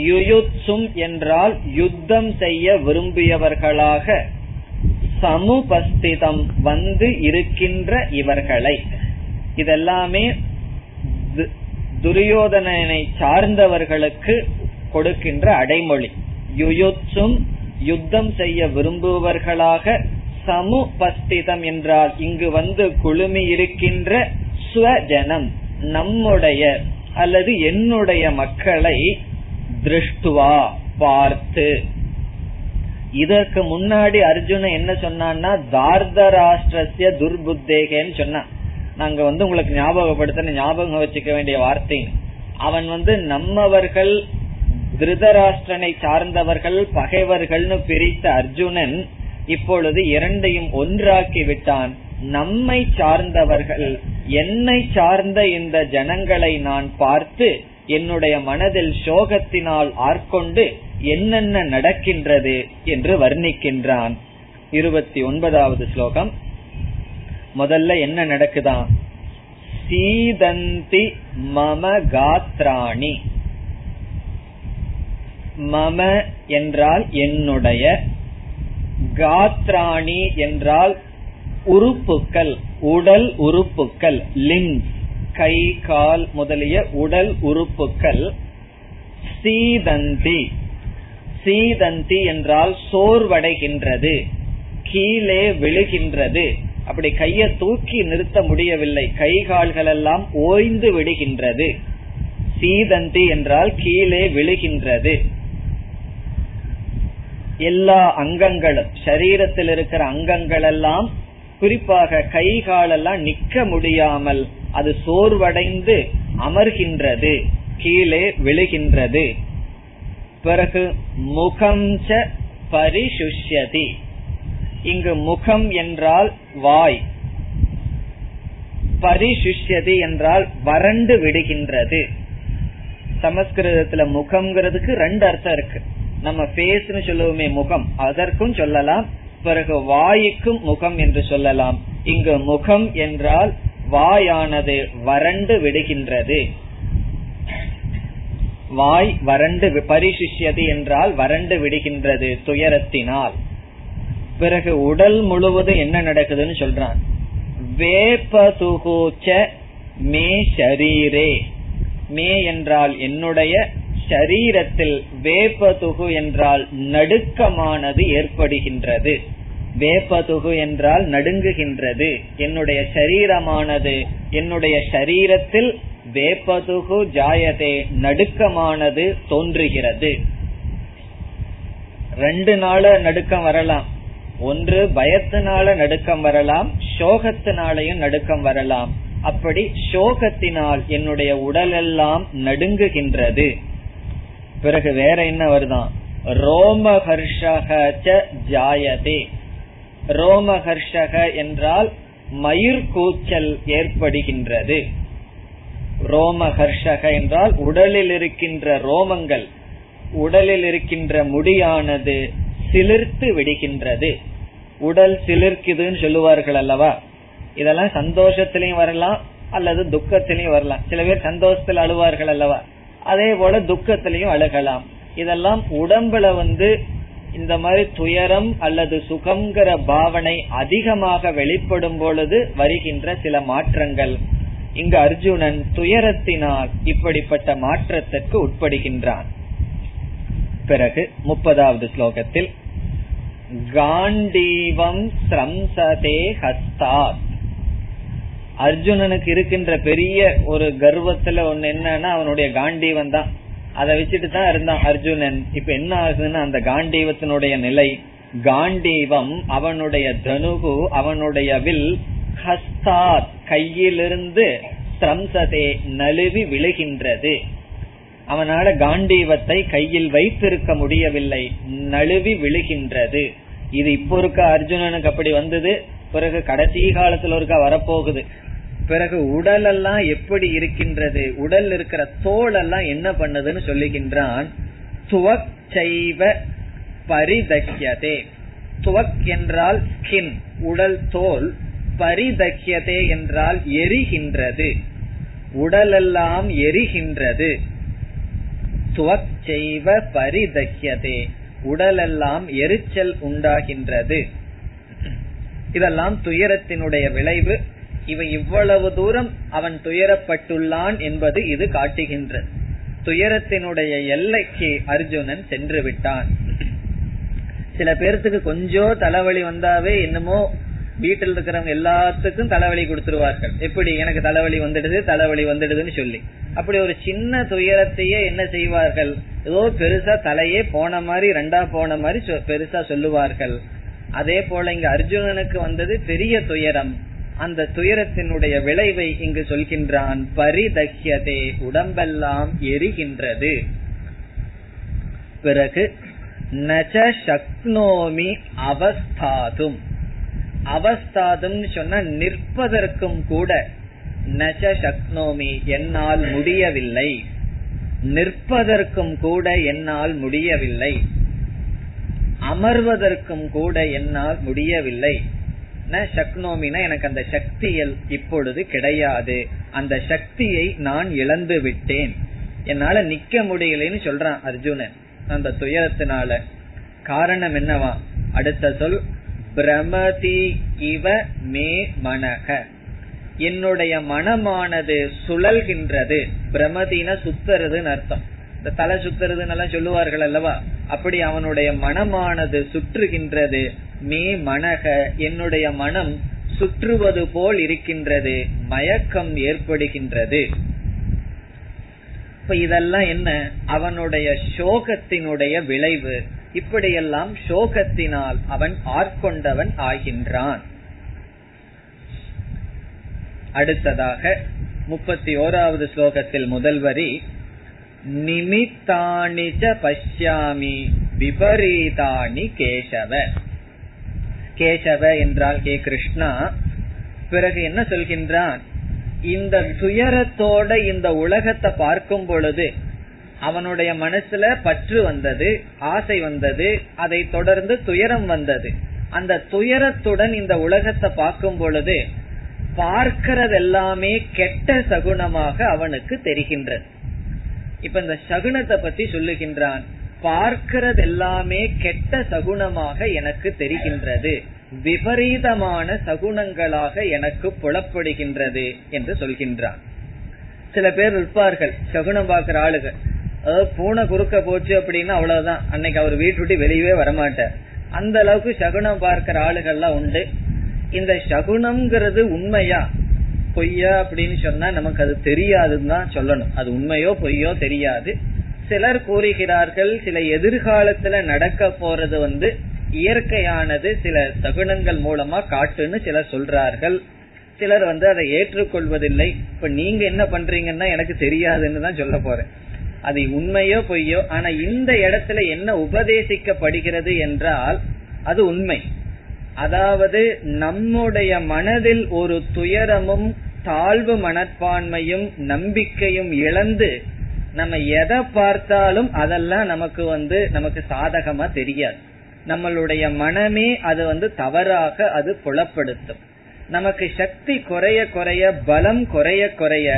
யுயுத்சும் என்றால் யுத்தம் செய்ய விரும்பியவர்களாக, சமுபஸ்திதம் வந்து இருக்கின்ற இவர்களை. இதெல்லாமே துரியோதனனை சார்ந்தவர்களுக்கு கொடுக்கின்ற அடைமொழி. யுயுத்சும் யுத்தம் செய்ய விரும்புவர்களாக, சமுபஸ்திதம் என்றால் இங்கு வந்து குழுமி இருக்கின்ற, ஸ்வஜனம் நம்முடைய அல்லது என்னுடைய மக்களை, திருஷ்டுவா பார்த்து. இதற்கு முன்னாடி அர்ஜுனன் என்ன சொன்னான்னா, தார்தராஷ்டிரஸ்ய துர்புத்தேகன்னு சொன்னான். நாங்க வந்து உங்களுக்கு ஞாபகப்படுத்த ஞாபகம் வச்சுக்க வேண்டிய வார்த்தை, அவன் வந்து நம்மவர்கள் திருதராஷ்டிரனை சார்ந்தவர்கள் பகைவர்கள்னு பிரித்த அர்ஜுனன் இப்பொழுது இரண்டையும் ஒன்றாக்கி விட்டான். நம்மை சார்ந்தவர்கள், என்னை சார்ந்த இந்த ஜனங்களை நான் பார்த்து என்னுடைய மனதில் சோகத்தினால் ஆட்கொண்டு என்னென்ன நடக்கின்றது என்று வர்ணிக்கின்றான். 29வது ஸ்லோகம். முதல்ல என்ன நடக்குதான்? சீதந்தி மம காத்ராணி. மம என்றால் என்னுடைய, காத்ராணி என்றால் உறுப்புக்கள், உடல் உறுப்புக்கள், லிங்ஸ், கை கால் முதலிய உடல் உறுப்புக்கள். சீதந்தி, சீதந்தி என்றால் சோர்வடைகின்றது, கீழே விழுகின்றது. அப்படி கைய தூக்கி நிறுத்த முடியவில்லை, கை கால்கள் எல்லாம் ஓய்ந்து விடுகின்றது. சீதந்தி என்றால் கீழே விழுகின்றது. எல்லா அங்கங்களும், சரீரத்தில் இருக்கிற அங்கங்கள் எல்லாம், குறிப்பாக கை காலெல்லாம் நிக்க முடியாமல் அது சோர்வடைந்து அமர்கின்றது, கீழே விழுகின்றது. பிறகு முகம் ச பரிசுஷ்யதி. இங்கு முகம் என்றால் வாய், பரிசுஷ்யதி என்றால் வறண்டு விடுகின்றது. சமஸ்கிருதத்துல முகம்ங்கிறதுக்கு ரெண்டு அர்த்தம் இருக்கு. நம்ம பேஸ்னு சொல்லுவோமே முகம், அதற்கும் சொல்லலாம். பிறகு வாய்க்கும் முகம் என்று சொல்லலாம். இங்கு முகம் என்றால் வாயானது வறண்டு விடுகின்றது. வாய் வறண்டு, பரிசுஷ்யதி என்றால் வறண்டு விடுகின்றது துயரத்தினால். பிறகு உடல் முழுவதும் என்ன நடக்குதுன்னு சொல்றான். வேபதுகூச்ச மே ஷரீரே. மே என்றால் என்னுடைய, ஷரீரத்தில் வேபதுகு என்றால் நடுக்கமானது ஏற்படுகின்றது. வேபதுகு என்றால் நடுங்குகின்றது. என்னுடைய ஷரீரமானது, என்னுடைய ஷரீரத்தில் வேபதுகு ஜாயதே, நடுக்கமானது தோன்றுகிறது. ரெண்டு நாள நடுக்கம் வரலாம். ஒன்று பயத்தினால நடுக்கம் வரலாம், சோகத்தினாலையும் நடுக்கம் வரலாம். அப்படி சோகத்தினால் என்னுடைய உடல் எல்லாம் நடுங்குகின்றது. பிறகு வேற என்ன வருதான்? ரோமஹர்ஷக ஜாயதே. ரோமஹர்ஷக என்றால் மயிர்கூச்சல் ஏற்படுகின்றது. ரோமஹர்ஷக என்றால் உடலில் இருக்கின்ற ரோமங்கள், உடலில் இருக்கின்ற முடியானது சிலிர்த்து விடுகின்றது. உடல் சிலிர்க்குதுன்னு சொல்லுவார்கள் அல்லவா? இதெல்லாம் சந்தோஷத்திலையும் வரலாம் அல்லது துக்கத்திலையும் வரலாம். சில பேர் சந்தோஷத்தில் அழுவார்கள் அல்லவா? அதே போல துக்கத்திலையும் அழுகலாம். இதெல்லாம் உடம்புல வந்து இந்த மாதிரி துயரம் அல்லது சுகம்ங்கிற பாவனை அதிகமாக வெளிப்படும் பொழுது வருகின்ற சில மாற்றங்கள். இங்கு அர்ஜுனன் துயரத்தினால் இப்படிப்பட்ட மாற்றத்திற்கு உட்படுகின்றான். பிறகு 30வது ஸ்லோகத்தில் காண்டீவம் ஸ்ரம்சதே ஹஸ்தாத். அர்ஜுனனுக்கு இருக்கின்ற பெரிய ஒரு கர்வத்துல ஒண்ணு என்னன்னா, அவனுடைய காண்டீவன் தான், அதை வச்சுட்டு தான் இருந்தான் அர்ஜுனன். இப்ப என்ன ஆகுதுன்னா, அந்த காண்டீவத்தினுடைய நிலை காண்டீவம் அவனுடைய தனுகு அவனுடைய வில் ஹஸ்தாத் கையிலிருந்து ஸ்ரம்சதே நழுவி விழுகின்றது. அவனால காண்டீவத்தை கையில் வைத்திருக்க முடியவில்லை, நழுவி விழுகின்றது. இது இப்போ இருக்க அர்ஜுனனுக்கு அப்படி வந்தது, பிறகு கடைசி காலத்துல இருக்க வரப்போகுது. பிறகு உடல் எல்லாம் எப்படி இருக்கின்றது, உடல் இருக்கிற தோல் எல்லாம் என்ன பண்ணுதுன்னு சொல்லுகின்றான். துவக்சைவ பரிதக்யதே, துவக் என்றால் ஸ்கின் உடல் தோல், பரிதக்யதே என்றால் எரிகின்றது, உடலெல்லாம் எரிகின்றது. துவக்சைவ பரிதக்யதே, உடலெல்லாம் எரிச்சல் உண்டாகின்றது. இதெல்லாம் துயரத்தினுடைய விளைவு. இவன் இவ்வளவு தூரம் அவன் துயரப்பட்டுள்ளான் என்பது இது காட்டுகின்றது. துயரத்தினுடைய எல்லைக்கு அர்ஜுனன் சென்று விட்டான். சில பேர்த்துக்கு கொஞ்சம் தலைவலி வந்தாவே என்னமோ வீட்டில் இருக்கிறவங்க எல்லாத்துக்கும் தலைவலி கொடுத்துருவார்கள். எப்படி எனக்கு தலைவலி வந்துடுது தலைவலி வந்துடுதுன்னு சொல்லி அப்படி ஒரு சின்ன துயரத்தையே என்ன செய்வார்கள், ஏதோ பெருசா தலையே போன மாதிரி ரெண்டா போன மாதிரி பெருசா சொல்லுவார்கள். அதே போல இங்க அர்ஜுனனுக்கு வந்தது பெரிய துயரம். அந்த துயரத்தினுடைய விளைவை இங்கு சொல்கின்றான். பரிதக்யதே, உடம்பெல்லாம் எரிகின்றது. பிறகு நச சக்னோமி அவஸ்தாதும், அவஸ்தாதும் சொன்ன நிற்பதற்கும் கூட நச சக்னோமி என்னால் முடியவில்லை, நிற்பதற்கும் கூட என்னால் முடியவில்லை, அமர்வதற்கும் கூட என்னால் முடியவில்லை. சக்னோமினா எனக்கு அந்த சக்தியில் இப்பொழுது கிடையாது, அந்த சக்தியை நான் இழந்து விட்டேன், என்னால நிக்க முடியலன்னு சொல்றான் அர்ஜுனன் அந்த துயரத்தினால. காரணம் என்னவா, அடுத்த சொல் பிரமதி இவ மே மனக, என்னுடைய மனமானது சுழல்கின்றது. பிரமதினா சுத்துறதுன்னு அர்த்தம், இந்த தலை சுத்துறதுன்னு சொல்லுவார்கள் அல்லவா, அப்படி அவனுடைய மனமானது சுற்றுகின்றது. மே மனக, என்னுடைய மனம் சுற்றுவது போல் இருக்கின்றது, மயக்கம் ஏற்படுகின்றது. இப்ப இதெல்லாம் என்ன, அவனுடைய சோகத்தினுடைய விளைவு. இப்படியெல்லாம் சோகத்தினால் அவன் ஆட்கொண்டவன் ஆகின்றான். அடுத்ததாக 31வது ஸ்லோகத்தில் முதல் வரி நிமித்தானி ச பஷ்யாமி விபரீதானி கேசவ. கேசவ என்றால் கே கிருஷ்ணா. பிறகு என்ன சொல்கின்றான், இந்த துயரத்தோட இந்த உலகத்தை பார்க்கும் பொழுது அவனுடைய மனசுல பற்று வந்தது, ஆசை வந்தது, அதை தொடர்ந்து துயரம் வந்தது. அந்த துயரத்துடன் இந்த உலகத்தை பார்க்கும் பொழுது பார்க்கிறதெல்லாமே கெட்ட சகுனமாக அவனுக்கு தெரிகின்றது. இப்ப இந்த சகுனத்தை பத்தி சொல்லுகின்றான். பார்க்கிறது எல்லாமே கெட்ட சகுனமாக எனக்கு தெரிகின்றது, விபரீதமான சகுனங்களாக எனக்கு புலப்படுகின்றது என்று சொல்கின்றான். சில பேர் இருப்பார்கள் சகுனம் பார்க்கிற ஆளுகள், பூனை குறுக்க போச்சு அப்படின்னா அவ்வளவுதான், அன்னைக்கு அவர் வீட்டு விட்டு வெளியவே வரமாட்டார். அந்த அளவுக்கு சகுனம் பார்க்கிற ஆளுகள்லாம் உண்டு. இந்த சகுனம்ங்கிறது உண்மையா பொய்யா அப்படின்னு சொன்னா நமக்கு அது தெரியாதுன்னு தான் சொல்லணும். அது உண்மையோ பொய்யோ தெரியாது. சிலர் கூறுகிறார்கள் சில எதிர்காலத்துல நடக்க போறது இயற்கையானது சில சகுனங்கள் மூலமா காட்டுன்னு சிலர் சொல்றார்கள். சிலர் அதை ஏற்றுக்கொள்வதில்லை. இப்ப நீங்க என்ன பண்றீங்கன்னா எனக்கு தெரியாதுன்னு தான் சொல்ல போறேன், அது உண்மையோ பொய்யோ. ஆனா இந்த இடத்துல என்ன உபதேசிக்கப்படுகிறது என்றால் அது உண்மை. அதாவது நம்முடைய மனதில் ஒரு துயரமும் தாழ்வு மனப்பான்மையும் நம்பிக்கையும் இழந்து நம்ம எதை பார்த்தாலும் அதெல்லாம் நமக்கு நமக்கு சாதகமா தெரியாது. நம்மளுடைய மனமே அது தவறாக அது புலப்படுத்தும். நமக்கு சக்தி குறைய குறைய, பலம் குறைய குறைய,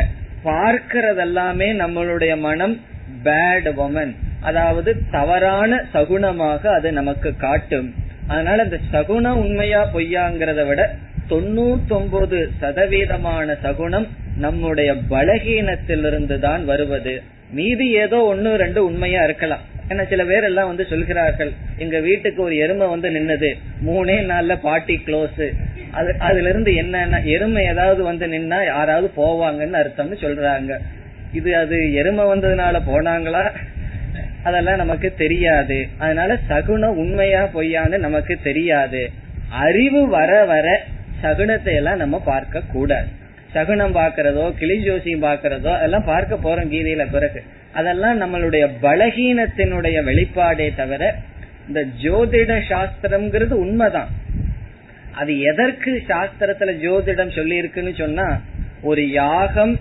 பார்க்கிறதெல்லாமே நம்மளுடைய மனம் பேட் வுமன், அதாவது தவறான சகுனமாக அது நமக்கு காட்டும். அதனால இந்த சகுனம் உண்மையா பொய்யாங்கிறத விட 99% சகுனம் நம்முடைய பலகீனத்திலிருந்து தான் வருவது. மீதி ஏதோ 1-2 உண்மையா இருக்கலாம். ஏன்னா சில பேர் எல்லாம் சொல்கிறார்கள், எங்க வீட்டுக்கு ஒரு எருமை நின்னது, 3 நாள்ல பார்ட்டி க்ளோஸ். அதுல இருந்து என்னன்னா எருமை ஏதாவது நின்னா யாராவது போவாங்கன்னு அர்த்தம்னு சொல்றாங்க. இது அது எருமை வந்ததுனால போனாங்களா, அதெல்லாம் நமக்கு தெரியாது. அதனால சகுனம் உண்மையா பொய்யான்னு நமக்கு தெரியாது. அறிவு வர வர சகுனத்தை எல்லாம் நம்ம பார்க்க கூடாது. சகுனம் பாக்கிறதோ கிளி ஜோசியம் பாக்கிறதோ அதெல்லாம் பார்க்க போறோம் கீதையில பிறகு. அதெல்லாம் நம்மளுடைய பலகீனத்தினுடைய வெளிப்பாடே தவிர இந்த ஜோதிட சாஸ்திரம்ங்கிறது உண்மைதான். அது எதற்கு சாஸ்திரத்துல ஜோதிடம் சொல்லி இருக்குன்னு சொன்னா, ஒரு யாகம்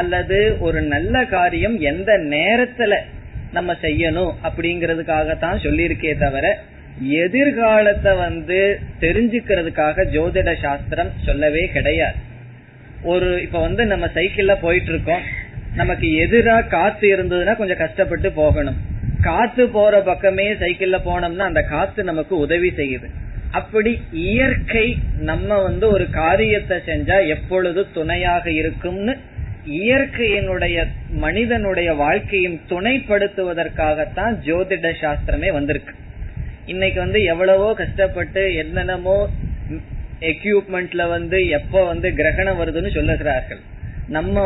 அல்லது ஒரு நல்ல காரியம் எந்த நேரத்துல நம்ம செய்யணும் அப்படிங்கறதுக்காகத்தான் சொல்லியிருக்கே தவிர எதிர்காலத்தை தெரிஞ்சுக்கிறதுக்காக ஜோதிட சாஸ்திரம் சொல்லவே கிடையாது. ஒரு இப்ப நம்ம சைக்கிள்ல போயிட்டு இருக்கோம், நமக்கு எதிராக காத்து இருந்ததுன்னா கொஞ்சம் கஷ்டப்பட்டு போகணும். காத்து போற பக்கமே சைக்கிள்ல போனோம்னா அந்த காத்து நமக்கு உதவி செய்யுது. அப்படி இயற்கை நம்ம ஒரு காரியத்தை செஞ்சா எப்பொழுது துணையாக இருக்கும்னு இயற்கையினுடைய மனிதனுடைய வாழ்க்கையும் துணைப்படுத்துவதற்காகத்தான் ஜோதிட சாஸ்திரமே வந்திருக்கு. இன்னைக்கு எவ்வளவோ கஷ்டப்பட்டு என்னென்னமோ எக்யூப்மெண்ட்ல எப்ப கிரகணம் வருதுன்னு சொல்லுகிறார்கள். நம்ம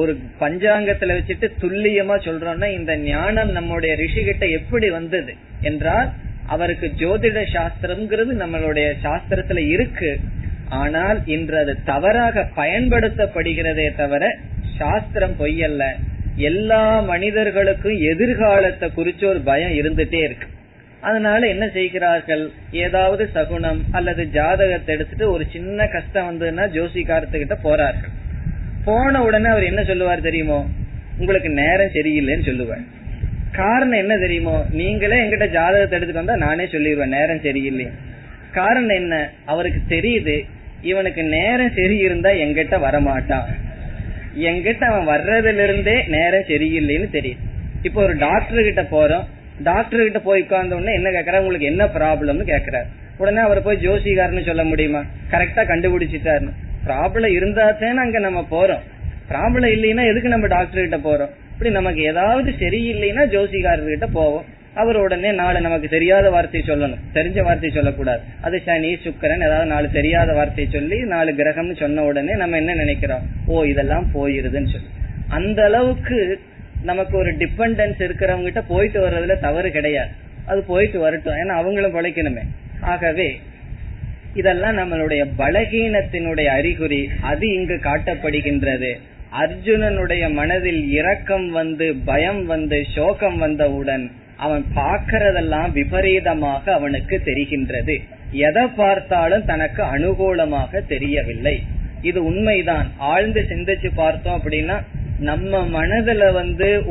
ஒரு பஞ்சாங்கத்துல வச்சுட்டு துல்லியமா சொல்றோம்னா இந்த ஞானம் நம்முடைய ரிஷிகிட்ட எப்படி வந்தது என்றால் அவருக்கு ஜோதிட சாஸ்திரம்ங்கிறது நம்மளுடைய சாஸ்திரத்துல இருக்கு. ஆனால் இன்று அது தவறாக பயன்படுத்தப்படுகிறதே தவிர சாஸ்திரம் பொய்யல்ல. எல்லா மனிதர்களுக்கும் எதிர்காலத்தை குறிச்சு ஒரு பயம் இருந்துட்டே இருக்கு. அதனால என்ன செய்கிறார்கள், ஏதாவது சகுனம் அல்லது ஜாதகத்தை எடுத்துட்டு ஒரு சின்ன கஷ்டம் வந்ததுன்னா ஜோசிகாரத்துக்கிட்ட போறார்கள். போன உடனே அவர் என்ன சொல்லுவார் தெரியுமோ, உங்களுக்கு நேரம் சரியில்லைன்னு சொல்லுவார். காரணம் என்ன தெரியுமோ, நீங்களே எங்கிட்ட ஜாதகத்தை எடுத்துட்டு வந்தா நானே சொல்லிடுவேன் நேரம் சரியில்லையே. காரணம் என்ன, அவருக்கு தெரியுது இவனுக்கு நேரம் சரி இருந்தா எங்கிட்ட வரமாட்டான், எங்கிட்ட அவன் வர்றதுல இருந்தே நேரம் சரியில்லைன்னு தெரியுது. இப்ப ஒரு டாக்டர் கிட்ட போறோம், டாக்டர் கிட்ட போய் உட்கார்ந்தோடனே என்ன கேக்குறாரு, உங்களுக்கு என்ன ப்ராப்ளம்னு கேக்குறாரு. உடனே அவர் போய் ஜோசிகாரன்னு சொல்ல முடியுமா, கரெக்டா கண்டுபிடிச்சிட்டாருன்னு. ப்ராப்ளம் இருந்தா தானே அங்க நம்ம போறோம், ப்ராப்ளம் இல்லைன்னா எதுக்கு நம்ம டாக்டர் கிட்ட போறோம். இப்படி நமக்கு ஏதாவது சரியில்லைன்னா ஜோசிகாரர்கிட்ட போவோம். அவர் உடனே நாலு நமக்கு தெரியாத வார்த்தையை சொல்லணும், தெரிஞ்ச வார்த்தையை சொல்லக்கூடாது. அது சனி சுக்கிரன் ஏதாவது நாலு தெரியாத வார்த்தையை சொல்லி நாலு கிரகம் சொன்ன உடனே நம்ம என்ன நினைக்கிறோம், ஓ இதெல்லாம் போயிருதுன்னு சொல்லி. அந்த அளவுக்கு நமக்கு ஒரு டிபெண்டன்ஸ் இருக்கிறவங்க கிட்ட போயிட்டு வர்றதுல தவறு கிடையாது, அது போயிட்டு வரட்டும், ஏன்னா அவங்களும் பிழைக்கணுமே. ஆகவே இதெல்லாம் நம்மளுடைய பலகீனத்தினுடைய அறிகுறி, அது இங்கு காட்டப்படுகின்றது. அர்ஜுனனுடைய மனதில் இரக்கம் பயம் சோகம் வந்தவுடன் அவன் பார்க்கறதெல்லாம் விபரீதமாக அவனுக்கு தெரிகின்றது. எதை பார்த்தாலும் தனக்கு அனுகூலமாக தெரியவில்லை. இது உண்மைதான். ஆழ்ந்து சிந்திச்சு பார்த்தோம் அப்படின்னா நம்ம மனதுல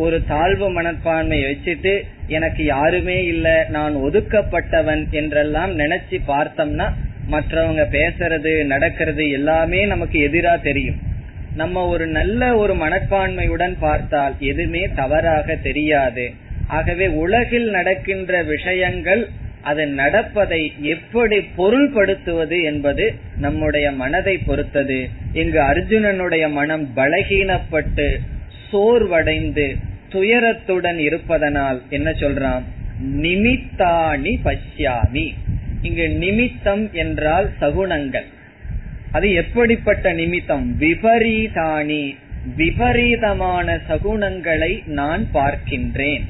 ஒரு தாழ்வு மனப்பான்மையை வச்சுட்டு எனக்கு யாருமே இல்ல, நான் ஒதுக்கப்பட்டவன் என்றெல்லாம் நினைச்சு பார்த்தோம்னா மற்றவங்க பேசுறது நடக்கிறது எல்லாமே நமக்கு எதிரா தெரியும். நம்ம ஒரு நல்ல ஒரு மனப்பான்மையுடன் பார்த்தால் எதுவுமே தவறாக தெரியாது. ஆகவே உலகில் நடக்கின்ற விஷயங்கள் அது நடப்பதை எப்படி பொருள்படுத்துவது என்பது நம்முடைய மனதை பொறுத்தது. இங்கு அர்ஜுனனுடைய மனம் பலகீனப்பட்டு சோர்வடைந்து துயரத்துடன் இருப்பதனால் என்ன சொல்றான், நிமித்தாணி பஷ்யாமி. இங்கு நிமித்தம் என்றால் சகுனங்கள். அது எப்படிப்பட்ட நிமித்தம், விபரீதாணி, விபரீதமான சகுனங்களை நான் பார்க்கின்றேன்.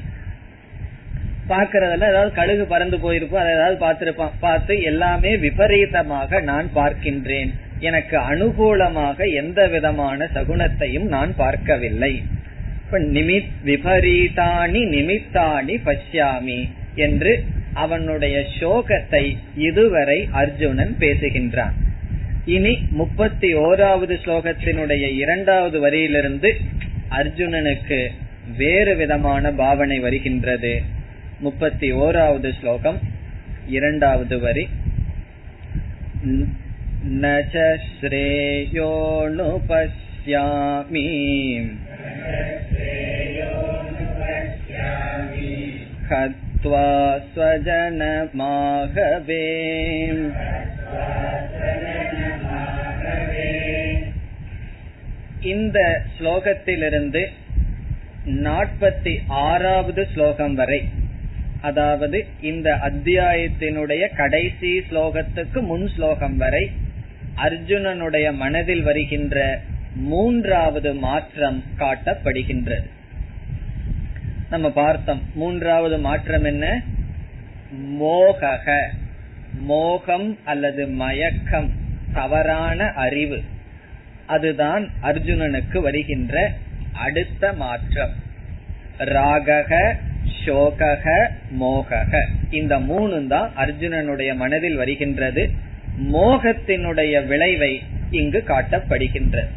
பார்க்கறதுல ஏதாவது கழுகு பறந்து போயிருப்போம், அதை ஏதாவது பார்த்திருப்பான், பார்த்து எல்லாமே விபரீதமாக நான் பார்க்கின்றேன். எனக்கு அனுகூலமாக எந்த விதமான சகுனத்தையும் நான் பார்க்கவில்லை. விபரீதாணி நிமித்தாணி பஷ்யாமி என்று அவனுடைய சோகத்தை இதுவரை அர்ஜுனன் பேசுகின்றான். இனி 31வது ஸ்லோகத்தினுடைய 2வது வரியிலிருந்து அர்ஜுனனுக்கு வேறு விதமான பாவனை வருகின்றது. 31வது ஸ்லோகம் 2வது வரி. நச ஸ்ரேயோனு பஷ்யாமி ஹத்வா ஸ்வஜனமாகவே இந்த ஸ்லோகத்திலிருந்து 46வது ஸ்லோகம் வரை, அதாவது இந்த அத்தியாயத்தினுடைய கடைசி ஸ்லோகத்துக்கு முன் ஸ்லோகம் வரை அர்ஜுனனுடைய மனதில் வருகின்ற 3வது மாற்றம் காட்டப்படுகின்றது. நம்ம பார்த்தோம். மூன்றாவது மாற்றம் என்ன? மோகம் அல்லது மயக்கம், தவறான அறிவு. அதுதான் அர்ஜுனனுக்கு வருகின்ற அடுத்த மாற்றம். ராகக சோகக மோகக, இந்த மூணு தான் அர்ஜுனனுடைய மனதில் வருகின்றது. மோகத்தினுடைய விளைவை இங்கு காட்டப்படுகின்றது.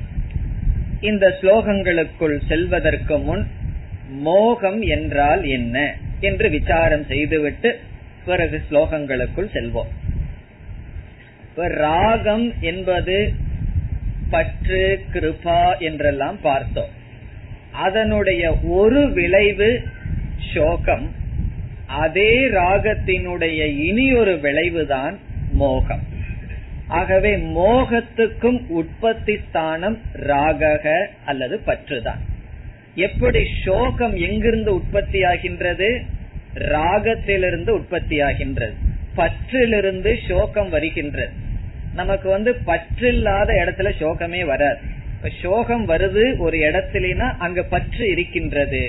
இந்த ஸ்லோகங்களுக்குள் செல்வதற்கு முன் மோகம் என்றால் என்ன என்று விசாரம் செய்துவிட்டு பிறகு ஸ்லோகங்களுக்குள் செல்வோம். ராகம் என்பது பற்று, கிருபா என்றெல்லாம் பார்த்தோம். அதனுடைய ஒரு விளைவு சோகம். அதே ராகத்தினுடைய இனி ஒரு விளைவுதான் மோகம். ஆகவே மோகத்துக்கும் உற்பத்தி ஸ்தானம் ராகக அல்லது பற்றுதான். எப்படி சோகம் எங்கிருந்து உற்பத்தி ஆகின்றது? ராகத்திலிருந்து உற்பத்தி ஆகின்றது. பற்றிலிருந்து சோகம் வருகின்றது. நமக்கு பற்று இல்லாத இடத்துல சோகமே வராது. சோகம் வருது ஒரு இடத்துலனா அங்க பற்று இருக்கின்றது.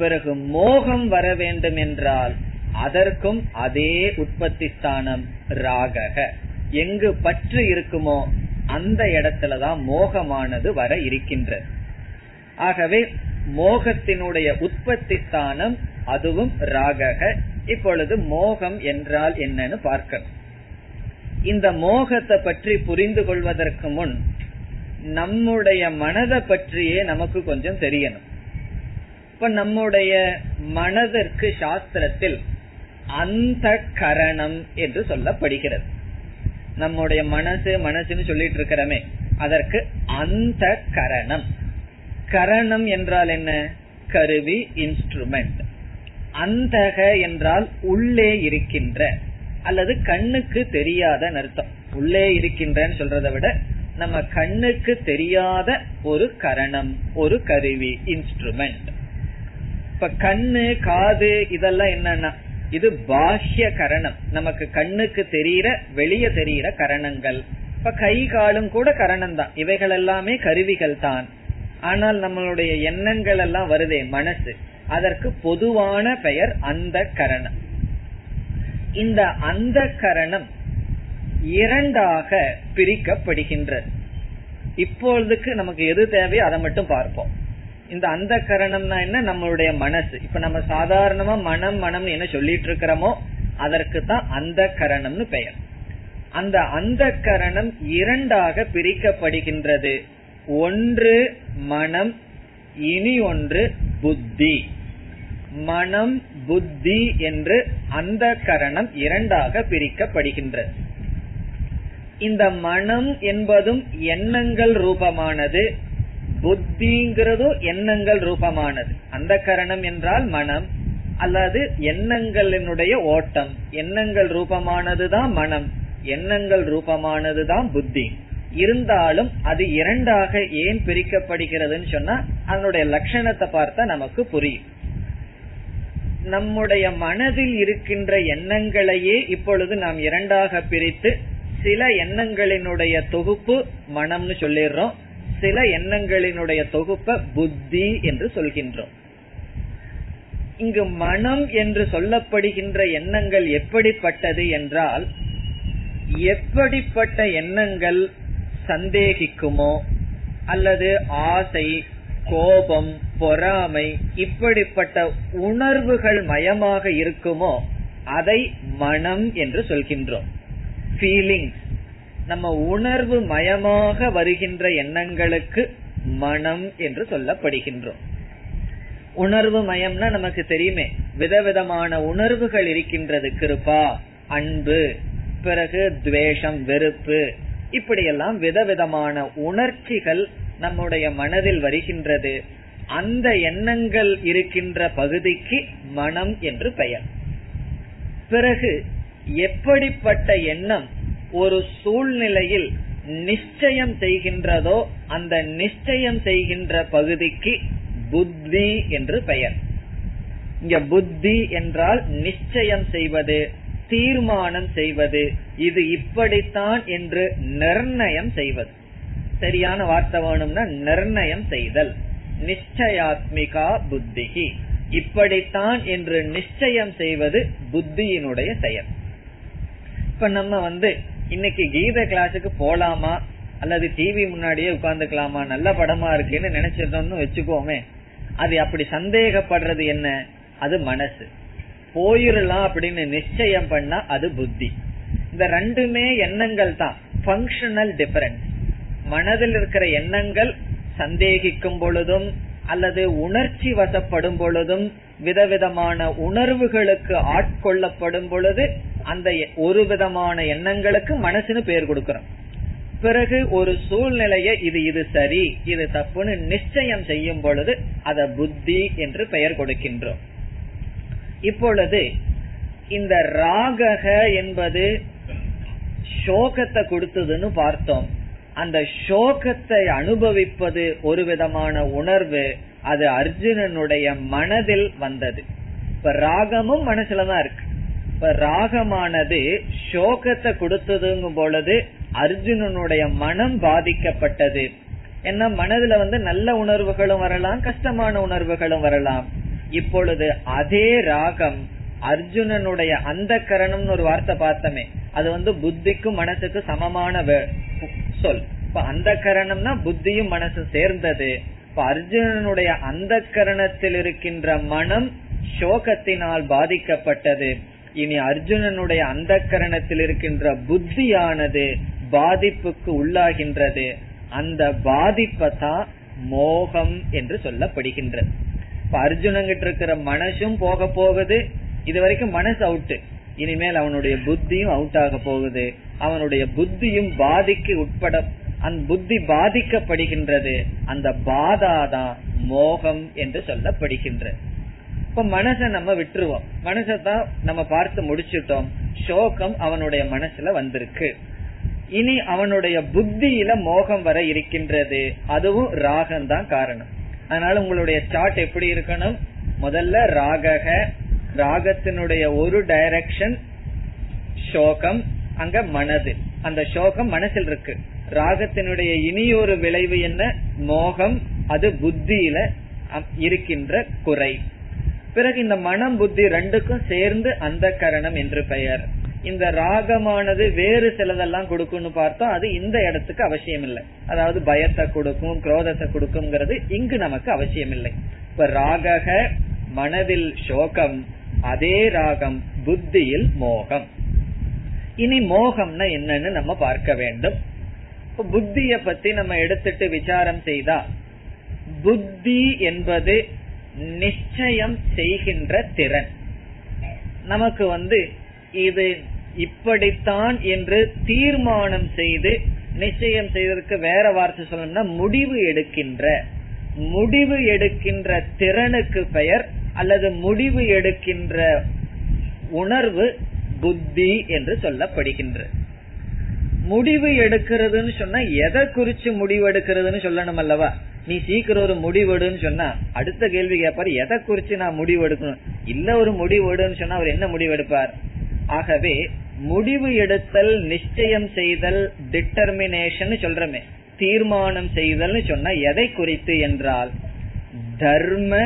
பிறகு மோகம் வர வேண்டும் என்றால் அதற்கும் அதே உற்பத்தி ஸ்தானம் ராகக. எங்கு பற்று இருக்குமோ அந்த இடத்துலதான் மோகமானது வர இருக்கின்றது. ஆகவே மோகத்தினுடைய உற்பத்தி ஸ்தானம் அதுவும் ராகக. இப்பொழுது மோகம் என்றால் என்னன்னு பார்க்கணும். இந்த மோகத்தை பற்றி புரிந்து கொள்வதற்கு முன் நம்முடைய மனதை பற்றியே நமக்கு கொஞ்சம் தெரியணும். இப்ப நம்முடைய மனதிற்கு சாஸ்திரத்தில் அந்தகரணம் என்று சொல்லப்படுகிறது. நம்முடைய மனசுன்னு சொல்லிட்டு இருக்கிறமே, அதற்கு அந்தகரணம். கரணம் என்றால் என்ன? கருவி, இன்ஸ்ட்ருமெண்ட். அந்தக என்றால் உள்ளே இருக்கின்ற அல்லது கண்ணுக்கு தெரியாத அர்த்தம். உள்ளே இருக்கின்றன்னு சொல்றதை விட நம்ம கண்ணுக்கு தெரியாத ஒரு கரணம், ஒரு கருவி, இன்ஸ்ட்ருமெண்ட். இப்ப கண்ணு, காது இதெல்லாம் என்னன்னா இது பாஹ்ய கரணம். நமக்கு கண்ணுக்கு தெரியற, வெளியே தெரியற கரணங்கள். இப்ப கை காலும் கூட கரணம் தான். இவைகள் எல்லாமே கருவிகள் தான். ஆனால் நம்மளுடைய எண்ணங்கள் எல்லாம் வருதே மனசு, அதற்கு பொதுவான பெயர் அந்த கரணம். இந்த அந்த கரணம் இரண்டாக பிரிக்கப்படுகின்றது. இப்பொழுதுக்கு நமக்கு எது தேவையோ அதை மட்டும் பார்ப்போம். இந்த அந்த கரணம்னா என்ன? நம்மளுடைய மனசு. இப்ப நம்ம சாதாரணமா மனம் மனம் என்ன சொல்லிட்டு இருக்கிறோமோ அதற்கு தான் அந்த கரணம்னு பெயர். அந்த அந்த கரணம் இரண்டாக பிரிக்கப்படுகின்றது. ஒன்று மனம், இனி ஒன்று புத்தி. மனம், புத்தி என்று அந்த கரணம் இரண்டாக பிரிக்கப்படுகின்றது. இந்த மனம் என்பதும் எண்ணங்கள் ரூபமானது, புத்திங்கிறதும் எண்ணங்கள் ரூபமானது. அந்த கரணம் என்றால் மனம் அல்லது எண்ணங்களினுடைய ஓட்டம். எண்ணங்கள் ரூபமானதுதான் மனம், எண்ணங்கள் ரூபமானதுதான் புத்தி. இருந்தாலும் அது இரண்டாக ஏன் பிரிக்கப்படுகிறதுன்னு சொன்னா அதனுடைய லட்சணத்தை பார்த்தா நமக்கு புரியும். நம்முடைய மனதில் இருக்கின்ற எண்ணங்களையே இப்பொழுது நாம் இரண்டாக பிரித்து சில எண்ணங்களினுடைய தொகுப்பு மனம்னு சொல்லிடுறோம், சில எண்ணங்களினுடைய தொகுப்ப புத்தி என்று சொல்கின்றோம். இங்கு மனம் என்று சொல்லப்படுகின்ற எண்ணங்கள் எப்படிப்பட்டது என்றால், எப்படிப்பட்ட எண்ணங்கள் சந்தேகிக்குமோ அல்லது ஆசை, கோபம், பொறாமை இப்படிப்பட்ட உணர்வுகள் மயமாக இருக்குமோ அதை மனம் என்று சொல்கின்றோம். ஃபீலிங்ஸ், நம்ம உணர்வு மயமாக வருகின்ற எண்ணங்களுக்கு மனம் என்று சொல்லப்படுகின்றோம். உணர்வு மயம்னா நமக்கு தெரியுமே, விதவிதமான உணர்வுகள் இருக்கின்றது. கிருபா, அன்பு, பிறகு துவேஷம், வெறுப்பு, இப்படியெல்லாம் விதவிதமான உணர்ச்சிகள் நம்முடைய மனதில் வருகின்றது. அந்த எண்ணங்கள் இருக்கின்ற பகுதிக்கு மனம் என்று பெயர். பிறகு எப்படிப்பட்ட எண்ணம் ஒரு சூழ்நிலையில் நிச்சயம் செய்கின்றதோ அந்த நிச்சயம் செய்கின்ற பகுதிக்கு புத்தி என்று பெயர். இங்க புத்தி என்றால் நிச்சயம் செய்வது, தீர்மானம் செய்வது, இது இப்படித்தான் என்று நிர்ணயம் செய்வது. சரியான வார்த்தை வேணும்னா நிர்ணயம் செய்தல், நிச்சயாத்மிகா புத்தி. இப்படித்தான் என்று நிச்சயம் செய்வது புத்தியினுடைய செயல். இப்ப நம்ம இன்னைக்கு கீதை கிளாஸுக்கு போலாமா அல்லது டிவி முன்னாடியே உட்கார்ந்துக்கலாமா, நல்ல படமா இருக்குன்னு நினைச்சிட்டோம்னு வச்சுக்கோமே, அது அப்படி சந்தேகப்படுறது என்ன, அது மனசு. போயிடலாம் அப்படின்னு நிச்சயம் பண்ணா அது புத்தி. இந்த ரெண்டுமே எண்ணங்கள் தான், ஃபங்க்ஷனல் டிஃபரன்ஸ். மனதில் இருக்கிற எண்ணங்கள் சந்தேகிக்கும் பொழுதும் அல்லது உணர்ச்சி வசப்படும் பொழுதும் விதவிதமான உணர்வுகளுக்கு ஆட்கொள்ளப்படும் பொழுது அந்த ஒரு விதமான எண்ணங்களுக்கு மனசுன்னு பேர் கொடுக்கிறோம். பிறகு ஒரு சூழ்நிலைய இது சரி இது தப்புன்னு நிச்சயம் செய்யும் பொழுது அத புத்தி என்று பெயர் கொடுக்கின்றோம். இப்பொழுது இந்த ராகக என்பது சோகத்தை கொடுத்ததுன்னு பார்த்தோம். அந்த சோகத்தை அனுபவிப்பது ஒரு விதமான உணர்வு, அது அர்ஜுனனுடைய மனதில் வந்தது. இப்ப ராகமும் மனசுலதான் இருக்கு. இப்ப ராகமானது சோகத்தை கொடுத்ததுங்கும் பொழுது அர்ஜுனனுடைய மனம் பாதிக்கப்பட்டது. ஏன்னா மனதுல நல்ல உணர்வுகளும் வரலாம், கஷ்டமான உணர்வுகளும் வரலாம். இப்பொழுது அதே ராகம் அர்ஜுனனுடைய அந்த கரணம்னு ஒரு வார்த்தை பார்த்தமே, அது புத்திக்கும் மனசுக்கு சமமான சொல். இப்ப அந்த கரணம்னா புத்தியும் மனசு சேர்ந்தது. இப்ப அர்ஜுனனுடைய அந்த கரணத்தில் இருக்கின்ற மனம் சோகத்தினால் பாதிக்கப்பட்டது. இனி அர்ஜுனனுடைய அந்த கரணத்தில் இருக்கின்ற புத்தியானது பாதிப்புக்கு உள்ளாகின்றது. அந்த பாதிப்பதான் மோகம் என்று சொல்லப்படுகின்றது. இப்ப அர்ஜுனங்கிட்ட இருக்கிற மனசும் போக போகுது. இது வரைக்கும் மனசு அவுட்டு, இனிமேல் அவனுடைய புத்தியும் அவுட் ஆக போகுது. அவனுடைய புத்தியும் பாதிக்கு உட்பட புத்தி பாதிக்கப்படுகின்றது. அந்த பாதாதான் மோகம் என்று சொல்லப்படுகின்றது. இப்ப மனச நம்ம விட்டுருவோம், மனசத்தான் நம்ம பார்த்து முடிச்சுட்டோம். சோகம் அவனுடைய மனசுல வந்திருக்கு. இனி அவனுடைய புத்தியில மோகம் வர இருக்கின்றது, அதுவும் ராகம் தான் காரணம். அதனால உங்களுடைய சார்ட் எப்படி இருக்கணும், முதல்ல ராகக, ராகத்தினுடைய ஒரு டைரக்ஷன் சோகம், அங்க மனது, அந்த சோகம் மனசில் இருக்கு. ராகத்தினுடைய இனியொரு விளைவு என்ன, மோகம், அது புத்தியில இருக்கின்ற குறை. பிறகு இந்த மனம் புத்தி ரெண்டுக்கும் சேர்ந்து அந்த கரணம் என்று பெயர். இந்த ராகமானது வேறு சிலதெல்லாம் கொடுக்கும்னு பார்த்தோம், அது இந்த இடத்துக்கு அவசியம் இல்லை. அதாவது பயத்தை கொடுக்கும், குரோதத்தை கொடுக்கும்ங்கிறது இங்கு நமக்கு அவசியம் இல்லை. இப்ப ராகக மனதில் சோகம், அதே ராகம் புத்தியில் மோகம். இனி மோகம்னா என்னன்னு நம்ம பார்க்க வேண்டும். இப்ப புத்திய பத்தி நம்ம எடுத்துட்டு விசாரம் செய்தா, புத்தி என்பது நிச்சயம் செய்கின்ற திறன். நமக்கு இது இப்படித்தான் என்று தீர்மானம் செய்து, நிச்சயம் செய்வதற்கு வேற வார்த்தை சொல்லணும்னா முடிவு எடுக்கின்ற, முடிவு எடுக்கின்ற திறனுக்கு பெயர் அல்லது முடிவு எடுக்கின்ற உணர்வு புத்தி என்று சொல்லப்படுகின்ற. முடிவு எடுக்கிறதுன்னு சொன்னா எதை குறிச்சு முடிவு எடுக்கிறதுன்னு சொல்லணும் அல்லவா. நீ சீக்கிரம் ஒரு முடிவெடுன்னு சொன்னா அடுத்த கேள்வி கேட்பாரு, எதை குறிச்சு நான் முடிவு எடுக்கணும், இல்ல ஒரு முடிவெடுன்னு சொன்னா அவர் என்ன முடிவு எடுப்பார். ஆகவே முடிவு எடுத்தல், நிச்சயம் செய்தல், டிட்டர்மினேஷன் சொல்றமே, தீர்மானம் செய்தல் சொன்னா எதை குறித்து என்றால் தர்ம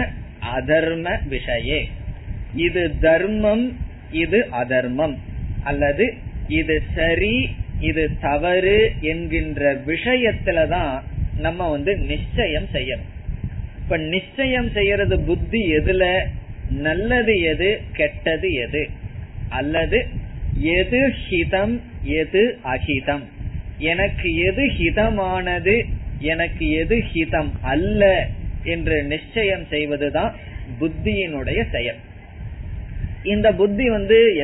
அதர்ம விஷயே. இது தர்மம் இது அதர்மம், அல்லது இது சரி இது தவறு என்கின்ற விஷயத்துலதான் நம்ம நிச்சயம் செய்யணும். இப்ப நிச்சயம் செய்யறது புத்தி எதுல, நல்லது எது கெட்டது எது, அல்லது எது ஹிதம் எது அஹிதம், எனக்கு எது ஹிதமானது எனக்கு எது ஹிதம் அல்ல என்று நிச்சயம் செய்வதுதான் புத்தியினுடைய செயல். இந்த புத்தி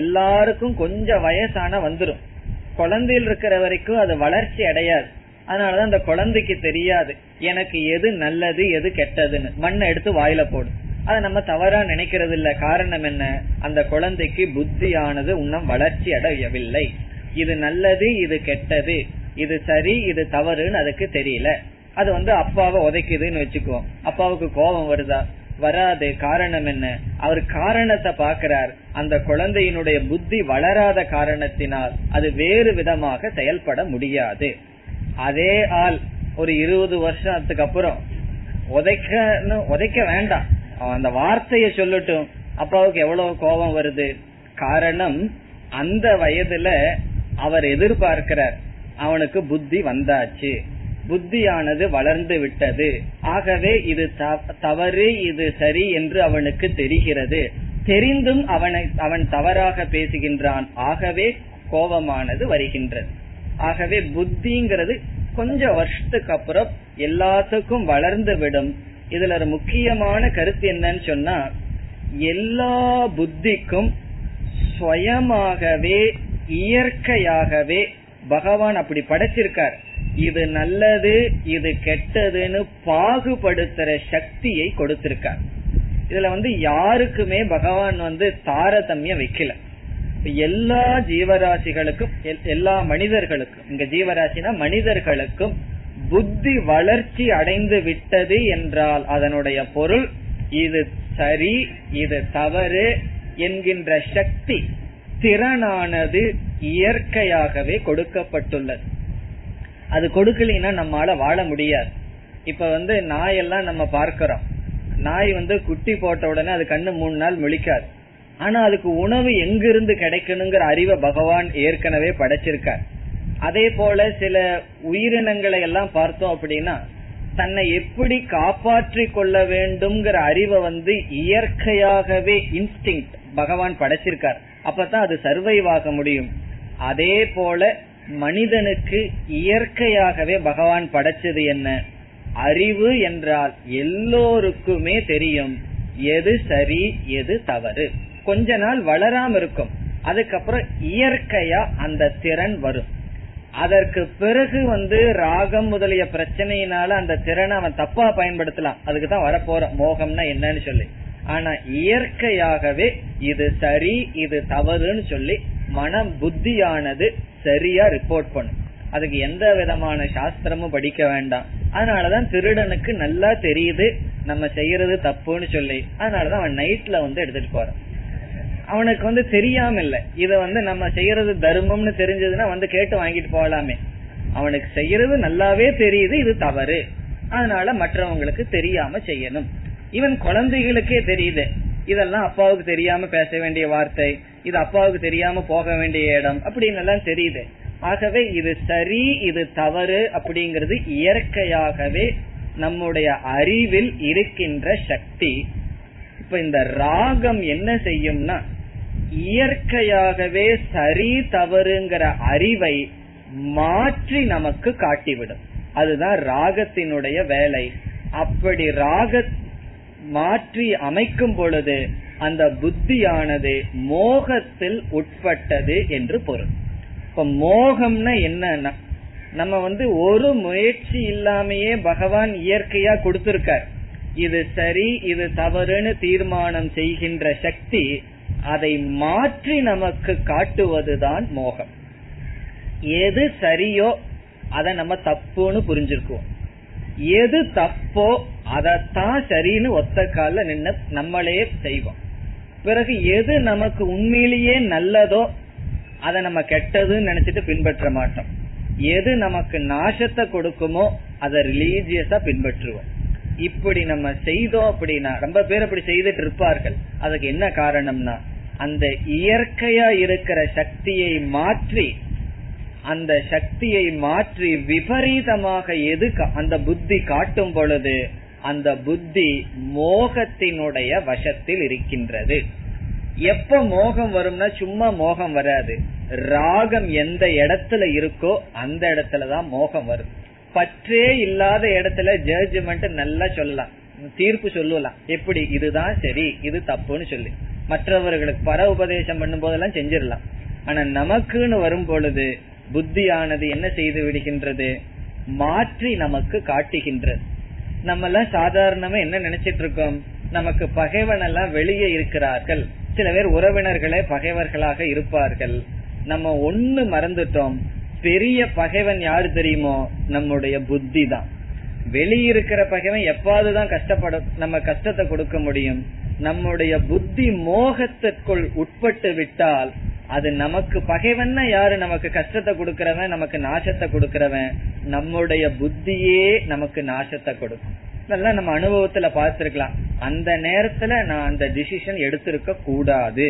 எல்லாருக்கும் கொஞ்சம் வயசான வந்துரும். குழந்தையில் இருக்கிற வரைக்கும் அது வளர்ச்சி அடையாது. அதனாலதான் அந்த குழந்தைக்கு தெரியாது எனக்கு எது நல்லது எது கெட்டதுன்னு. மண்ணை எடுத்து வாயில போடும், அதை நம்ம தவறா நினைக்கிறது இல்ல. காரணம் என்ன, அந்த குழந்தைக்கு புத்தியானது இன்னும் வளர்ச்சி அடையவில்லை. இது நல்லது இது கெட்டது இது சரி இது தவறுன்னு அதுக்கு தெரியல. அது அப்பாவை உதைக்குதுன்னு வச்சுக்குவோம், அப்பாவுக்கு கோபம் வருதா, வராது. காரணம் என்ன, அவர் காரணத்தை பாக்கிறார். அந்த குழந்தையினுடைய புத்தி வளராத காரணத்தினால் அது வேறு விதமாக செயல்பட முடியாது. அதே ஆள் ஒரு 20 வருஷத்துக்கு அப்புறம் உதைக்க வேண்டாம், அவன் அந்த வார்த்தைய சொல்லட்டும், அப்பாவுக்கு எவ்வளவு கோபம் வருது. காரணம், அந்த வயதுல அவர் எதிர்பார்க்கிறார், அவனுக்கு புத்தி வந்தாச்சு, புத்தியானது வளர்ந்து விட்டது, ஆகவே இது தவறு இது சரி என்று அவனுக்கு தெரிகிறது. தெரிந்தும் அவன் தவறாக பேசுகின்றான், ஆகவே கோபமானது வருகின்றது. ஆகவே புத்திங்கிறது கொஞ்சம் வருஷத்துக்கு அப்புறம் எல்லாத்துக்கும் வளர்ந்து விடும். இதுல ஒரு முக்கியமான கருத்து என்னன்னு சொன்னா, எல்லா புத்திக்கும் சுயமாகவே இயற்கையாகவே பகவான் அப்படி படைச்சிருக்கார். இது நல்லது இது கெட்டதுன்னு பாகுபடுத்துற சக்தியை கொடுத்திருக்கார். இதுல யாருக்குமே பகவான் தாரதமியம் வைக்கல. எல்லா ஜீவராசிகளுக்கும் எல்லா மனிதர்களுக்கும், இங்க ஜீவராசினா மனிதர்களுக்கும் புத்தி வளர்ச்சி அடைந்து விட்டது என்றால் அதனுடைய பொருள் இது சரி இது தவறு என்கின்ற சக்தி திறனானது இயற்கையாகவே கொடுக்கப்பட்டுள்ளது. அது கொடுக்கலைன்னா நம்மால வாழ முடியாது. இப்ப நாயெல்லாம் நம்ம பார்க்கிறோம், நாய் குட்டி போட்ட உடனே அது கண்ணு 3 நாள் முழிக்காது. ஆனா அதுக்கு உணவு எங்கிருந்து கிடைக்கணுங்கிற அறிவை பகவான் ஏற்கனவே படைச்சிருக்கார். அதே போல சில உயிரினங்களை எல்லாம் பார்த்தோம் அப்படின்னா, தன்னை எப்படி காப்பாற்றி கொள்ள வேண்டும்ங்கிற அறிவை இயற்கையாகவே இன்ஸ்டிங் பகவான் படைச்சிருக்கார். அப்பதான் அது சர்வைவ் ஆக முடியும். அதே போல மனிதனுக்கு இயற்கையாகவே பகவான் படைச்சது என்ன? அறிவு என்றால் எல்லோருக்குமே தெரியும் எது சரி எது தவறு. கொஞ்ச நாள் வளராம இருக்கும், அதுக்கப்புறம் இயற்கையா அந்த திறன் வரும். அதற்கு பிறகு ராகம் முதலிய பிரச்சனையினால அந்த திறனை அவன் தப்பா பயன்படுத்தலாம், அதுக்குதான் வரப்போறோம் மோகம்னா என்னன்னு சொல்லி. ஆனா இயற்கையாகவே இது சரி இது தவறுன்னு சொல்லி மனம் புத்தியானது சரியா ரிப்போர்ட் பண்ணும். அதுக்கு எந்த விதமான சாஸ்திரமும் படிக்க வேண்டாம். அதனாலதான் திருடனுக்கு நல்லா தெரியுது நம்ம செய்யறது தப்புன்னு சொல்லி, அதனாலதான் அவன் நைட்ல எடுத்துட்டு போறான். அவனுக்கு தெரியாம இல்ல, இத நம்ம செய்யறது தர்மம்னு தெரிஞ்சதுன்னா கேட்டு வாங்கிட்டு போகலாமே. அவனுக்கு செய்யறது நல்லாவே தெரியுது இது தவறு, அதனால மற்றவங்களுக்கு தெரியாம செய்யணும். இவன் குழந்தைகளுக்கே தெரியுது, இதெல்லாம் அப்பாவுக்கு தெரியாம பேச வேண்டிய வார்த்தை, இது அப்பாவுக்கு தெரியாம போக வேண்டிய இடம் அப்படின்னு எல்லாம் தெரியுது. ஆகவே இது சரி இது தவறு அப்படிங்கிறது இயற்கையாகவே நம்முடைய அறிவில் இருக்கின்ற சக்தி. இப்ப இந்த ராகம் என்ன செய்யும்னா, இயற்கையாகவே சரி தவறுங்கிற அறிவை மாற்றி நமக்கு காட்டிவிடும். அதுதான் ராகத்தினுடைய வேலை. அப்படி ராக மாற்றி அமைக்கும் பொழுது அந்த புத்தியானது மோகத்தில் உட்பட்டது என்று பொருள். இப்ப மோகம்னா என்னன்னா, நம்ம ஒரு முயற்சி இல்லாமையே பகவான் இயற்கையா கொடுத்திருக்கார். இது சரி இது தவறுன்னு தீர்மானம் செய்கின்ற சக்தி, அதை மாற்றி நமக்கு காட்டுவதுதான் மோகம். எது சரியோ அதை நம்ம தப்புன்னு புரிஞ்சிருக்கோம், எது தப்போ அதத்தான் சரின்னு ஒத்த கால நின்று நம்மளே செய்வோம். பிறகு எது நமக்கு உண்மையிலேயே நல்லதோ அதை நம்ம கெட்டதுன்னு நினைச்சிட்டு பின்பற்ற மாட்டோம். எது நமக்கு நாசத்தை கொடுக்குமோ அதை ரிலீஜியஸா பின்பற்றுவோம். இப்படி நம்ம செய்தோம் அப்படின்னா, ரொம்ப பேர் அப்படி செய்துட்டு இருப்பார்கள். அதுக்கு என்ன காரணம்னா, அந்த இயற்கையா இருக்கிற சக்தியை மாற்றி விபரீதமாக எது அந்த புத்தி காட்டும் பொழுது அந்த புத்தி மோகத்தினுடைய வசத்தில் இருக்கின்றது. எப்ப மோகம் வரும்னா, சும்மா மோகம் வராது, ராகம் எந்த இடத்துல இருக்கோ அந்த இடத்துலதான் மோகம் வரும். பற்றே இல்லாத இடத்துல ஜட்ஜ்மெண்ட் நல்லா சொல்லலாம், தீர்ப்பு சொல்லலாம், எப்படி இதுதான் சரி இது தப்புன்னு சொல்லி மற்றவர்களுக்கு பர உபதேசம் பண்ணும் போதெல்லாம் செஞ்சிடலாம். ஆனா நமக்குன்னு வரும் பொழுது புத்தியானது என்ன செய்து விடுகின்றது, மாற்றி நமக்கு காட்டுகின்றது. நம்ம எல்லாம் சாதாரணமா என்ன நினைச்சிட்டு இருக்கோம், நமக்கு பகைவன் எல்லாம் வெளியே இருக்கிறார்கள், சில பேர் உறவினர்களே பகைவர்களாக இருப்பார்கள். நம்ம ஒண்ணு மறந்துட்டோம், பெரிய பகைவன் யாரு தெரியுமோ, நம்முடைய புத்தி தான். வெளியிருக்கிற பகைவன் எப்பாவதுதான் கஷ்டப்படும், நம்ம கஷ்டத்தை கொடுக்க முடியும். நம்முடைய புத்தி மோகத்திற்குள் உட்பட்டு விட்டால் அது நமக்கு பகைவன்னா யாரு, நமக்கு கஷ்டத்தை கொடுக்கிறவன், நமக்கு நாசத்தை கொடுக்கிறவன், நம்முடைய புத்தியே நமக்கு நாசத்தை கொடுக்கும். இதெல்லாம் நம்ம அனுபவத்துல பார்த்திருக்கலாம். அந்த நேரத்துல நான் அந்த டிசிஷன் எடுத்திருக்க கூடாது,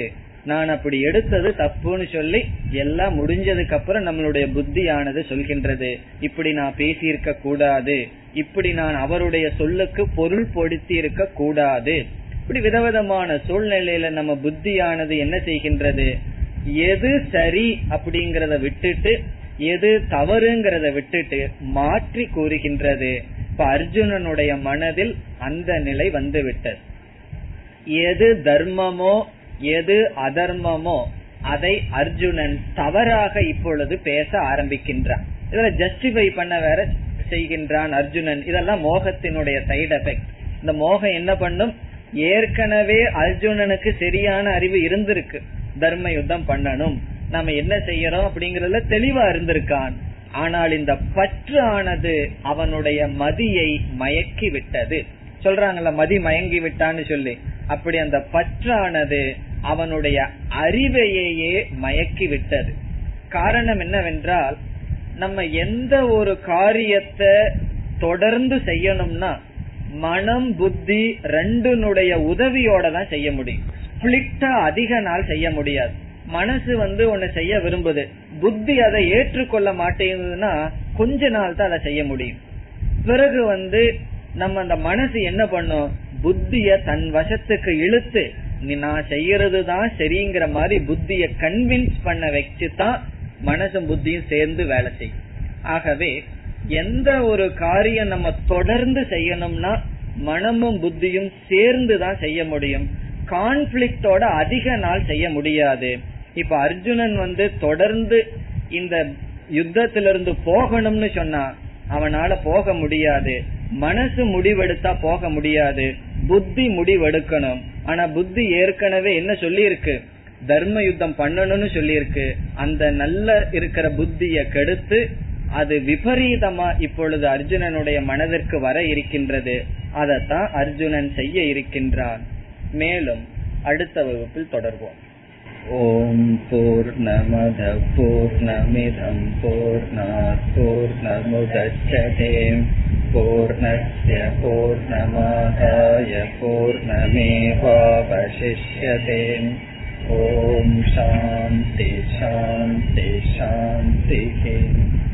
நான் அப்படி எடுத்தது தப்புன்னு சொல்லி எல்லாம் முடிஞ்சதுக்கு அப்புறம் நம்மளுடைய புத்தியானது சொல்கின்றது இப்படி நான் பேசியிருக்க கூடாது, இப்படி நான் அவருடைய சொல்லுக்கு பொருள் பொடுத்தி இருக்க கூடாது. இப்படி விதவிதமான சூழ்நிலையில நம்ம புத்தியானது என்ன செய்கின்றது, எது சரி அப்படிங்கறத விட்டுட்டு எது தவறுங்கிறத விட்டுட்டு மாற்றி கூறுகின்றது. இப்ப அர்ஜுனனுடைய மனதில் அந்த நிலை வந்து விட்டது. எது தர்மமோ எது அதர்மமோ அதை அர்ஜுனன் தவறாக இப்பொழுது பேச ஆரம்பிக்கின்றான். இதுல ஜஸ்டிஃபை பண்ண வேற செய்கின்றான் அர்ஜுனன். இதெல்லாம் மோகத்தினுடைய சைடு எஃபெக்ட். இந்த மோகம் என்ன பண்ணும், ஏற்கனவே அர்ஜுனனுக்கு சரியான அறிவு இருந்திருக்கு, தர்ம யுத்தம் பண்ணணும் நாம என்ன செய்யறோம் அப்படிங்கறதுல தெளிவா இருந்திருக்கான். ஆனால் இந்த பற்று ஆனது அவனுடைய மதியை மயக்கி விட்டது. சொல்றாங்கல்ல மதி மயங்கி விட்டான்னு சொல்லி, அப்படி அந்த பற்றானது அவனுடைய அறிவையே மயக்கி விட்டது. காரணம் என்னவென்றால், நம்ம எந்த ஒரு காரியத்தை தொடர்ந்து செய்யணும்னா மனம் புத்தி ரெண்டுனுடைய உதவியோட தான் செய்ய முடியும். ஸ்பிளிட்டா அதிக நாள் செய்ய முடியாது. மனசு வந்து ஒன்னு செய்ய விரும்புது, புத்தி அதை ஏற்றுக்கொள்ள மாட்டேங்குதுன்னா கொஞ்ச நாள் தான் அதை செய்ய முடியும். பிறகு வந்து நம்ம அந்த மனசு என்ன பண்ணும், புத்திய தன் வசத்துக்கு இழுத்து நான் செய்யறது தான் சரிங்கிற மாதிரி புத்திய கன்வின்ஸ் பண்ண வச்சுதான் மனசும் புத்தியும் சேர்ந்து வேலை செய்யும். ஆகவே எந்த ஒரு காரியம் நம்ம தொடர்ந்து செய்யணும்னா மனமும் புத்தியும் சேர்ந்துதான் செய்ய முடியும். கான்ஃபிளிக்டோட அதிக நாள் செய்ய முடியாது. இப்ப அர்ஜுனன் வந்து தொடர்ந்து இந்த யுத்தத்திலிருந்து போகணும்னு சொன்னா அவனால போக முடியாது. மனசு முடிவெடுத்தா போக முடியாது, புத்தி முடிவெடுக்கணும். ஆனா புத்தி ஏற்கனவே என்ன சொல்லி இருக்கு, தர்ம யுத்தம் பண்ணணும்னு சொல்லி இருக்கு. அந்த நல்ல இருக்கிற புத்திய கெடுத்து அது விபரீதமா இப்பொழுது அர்ஜுனனுடைய மனதிற்கு வர இருக்கின்றது. அதத்தான் அர்ஜுனன் செய்ய இருக்கின்றான். மேலும் அடுத்த வகுப்பில் தொடர்வோம். ஓம் பூர்ணமத பூர்ணமிதம் பூர்ணாத் பூர்ணமுதச்யதே பூர்ணஸ்ய பூர்ணமாதாய பூர்ணமேவாவசிஷ்யதே. ஓம் சாந்தி சாந்தி சாந்தி.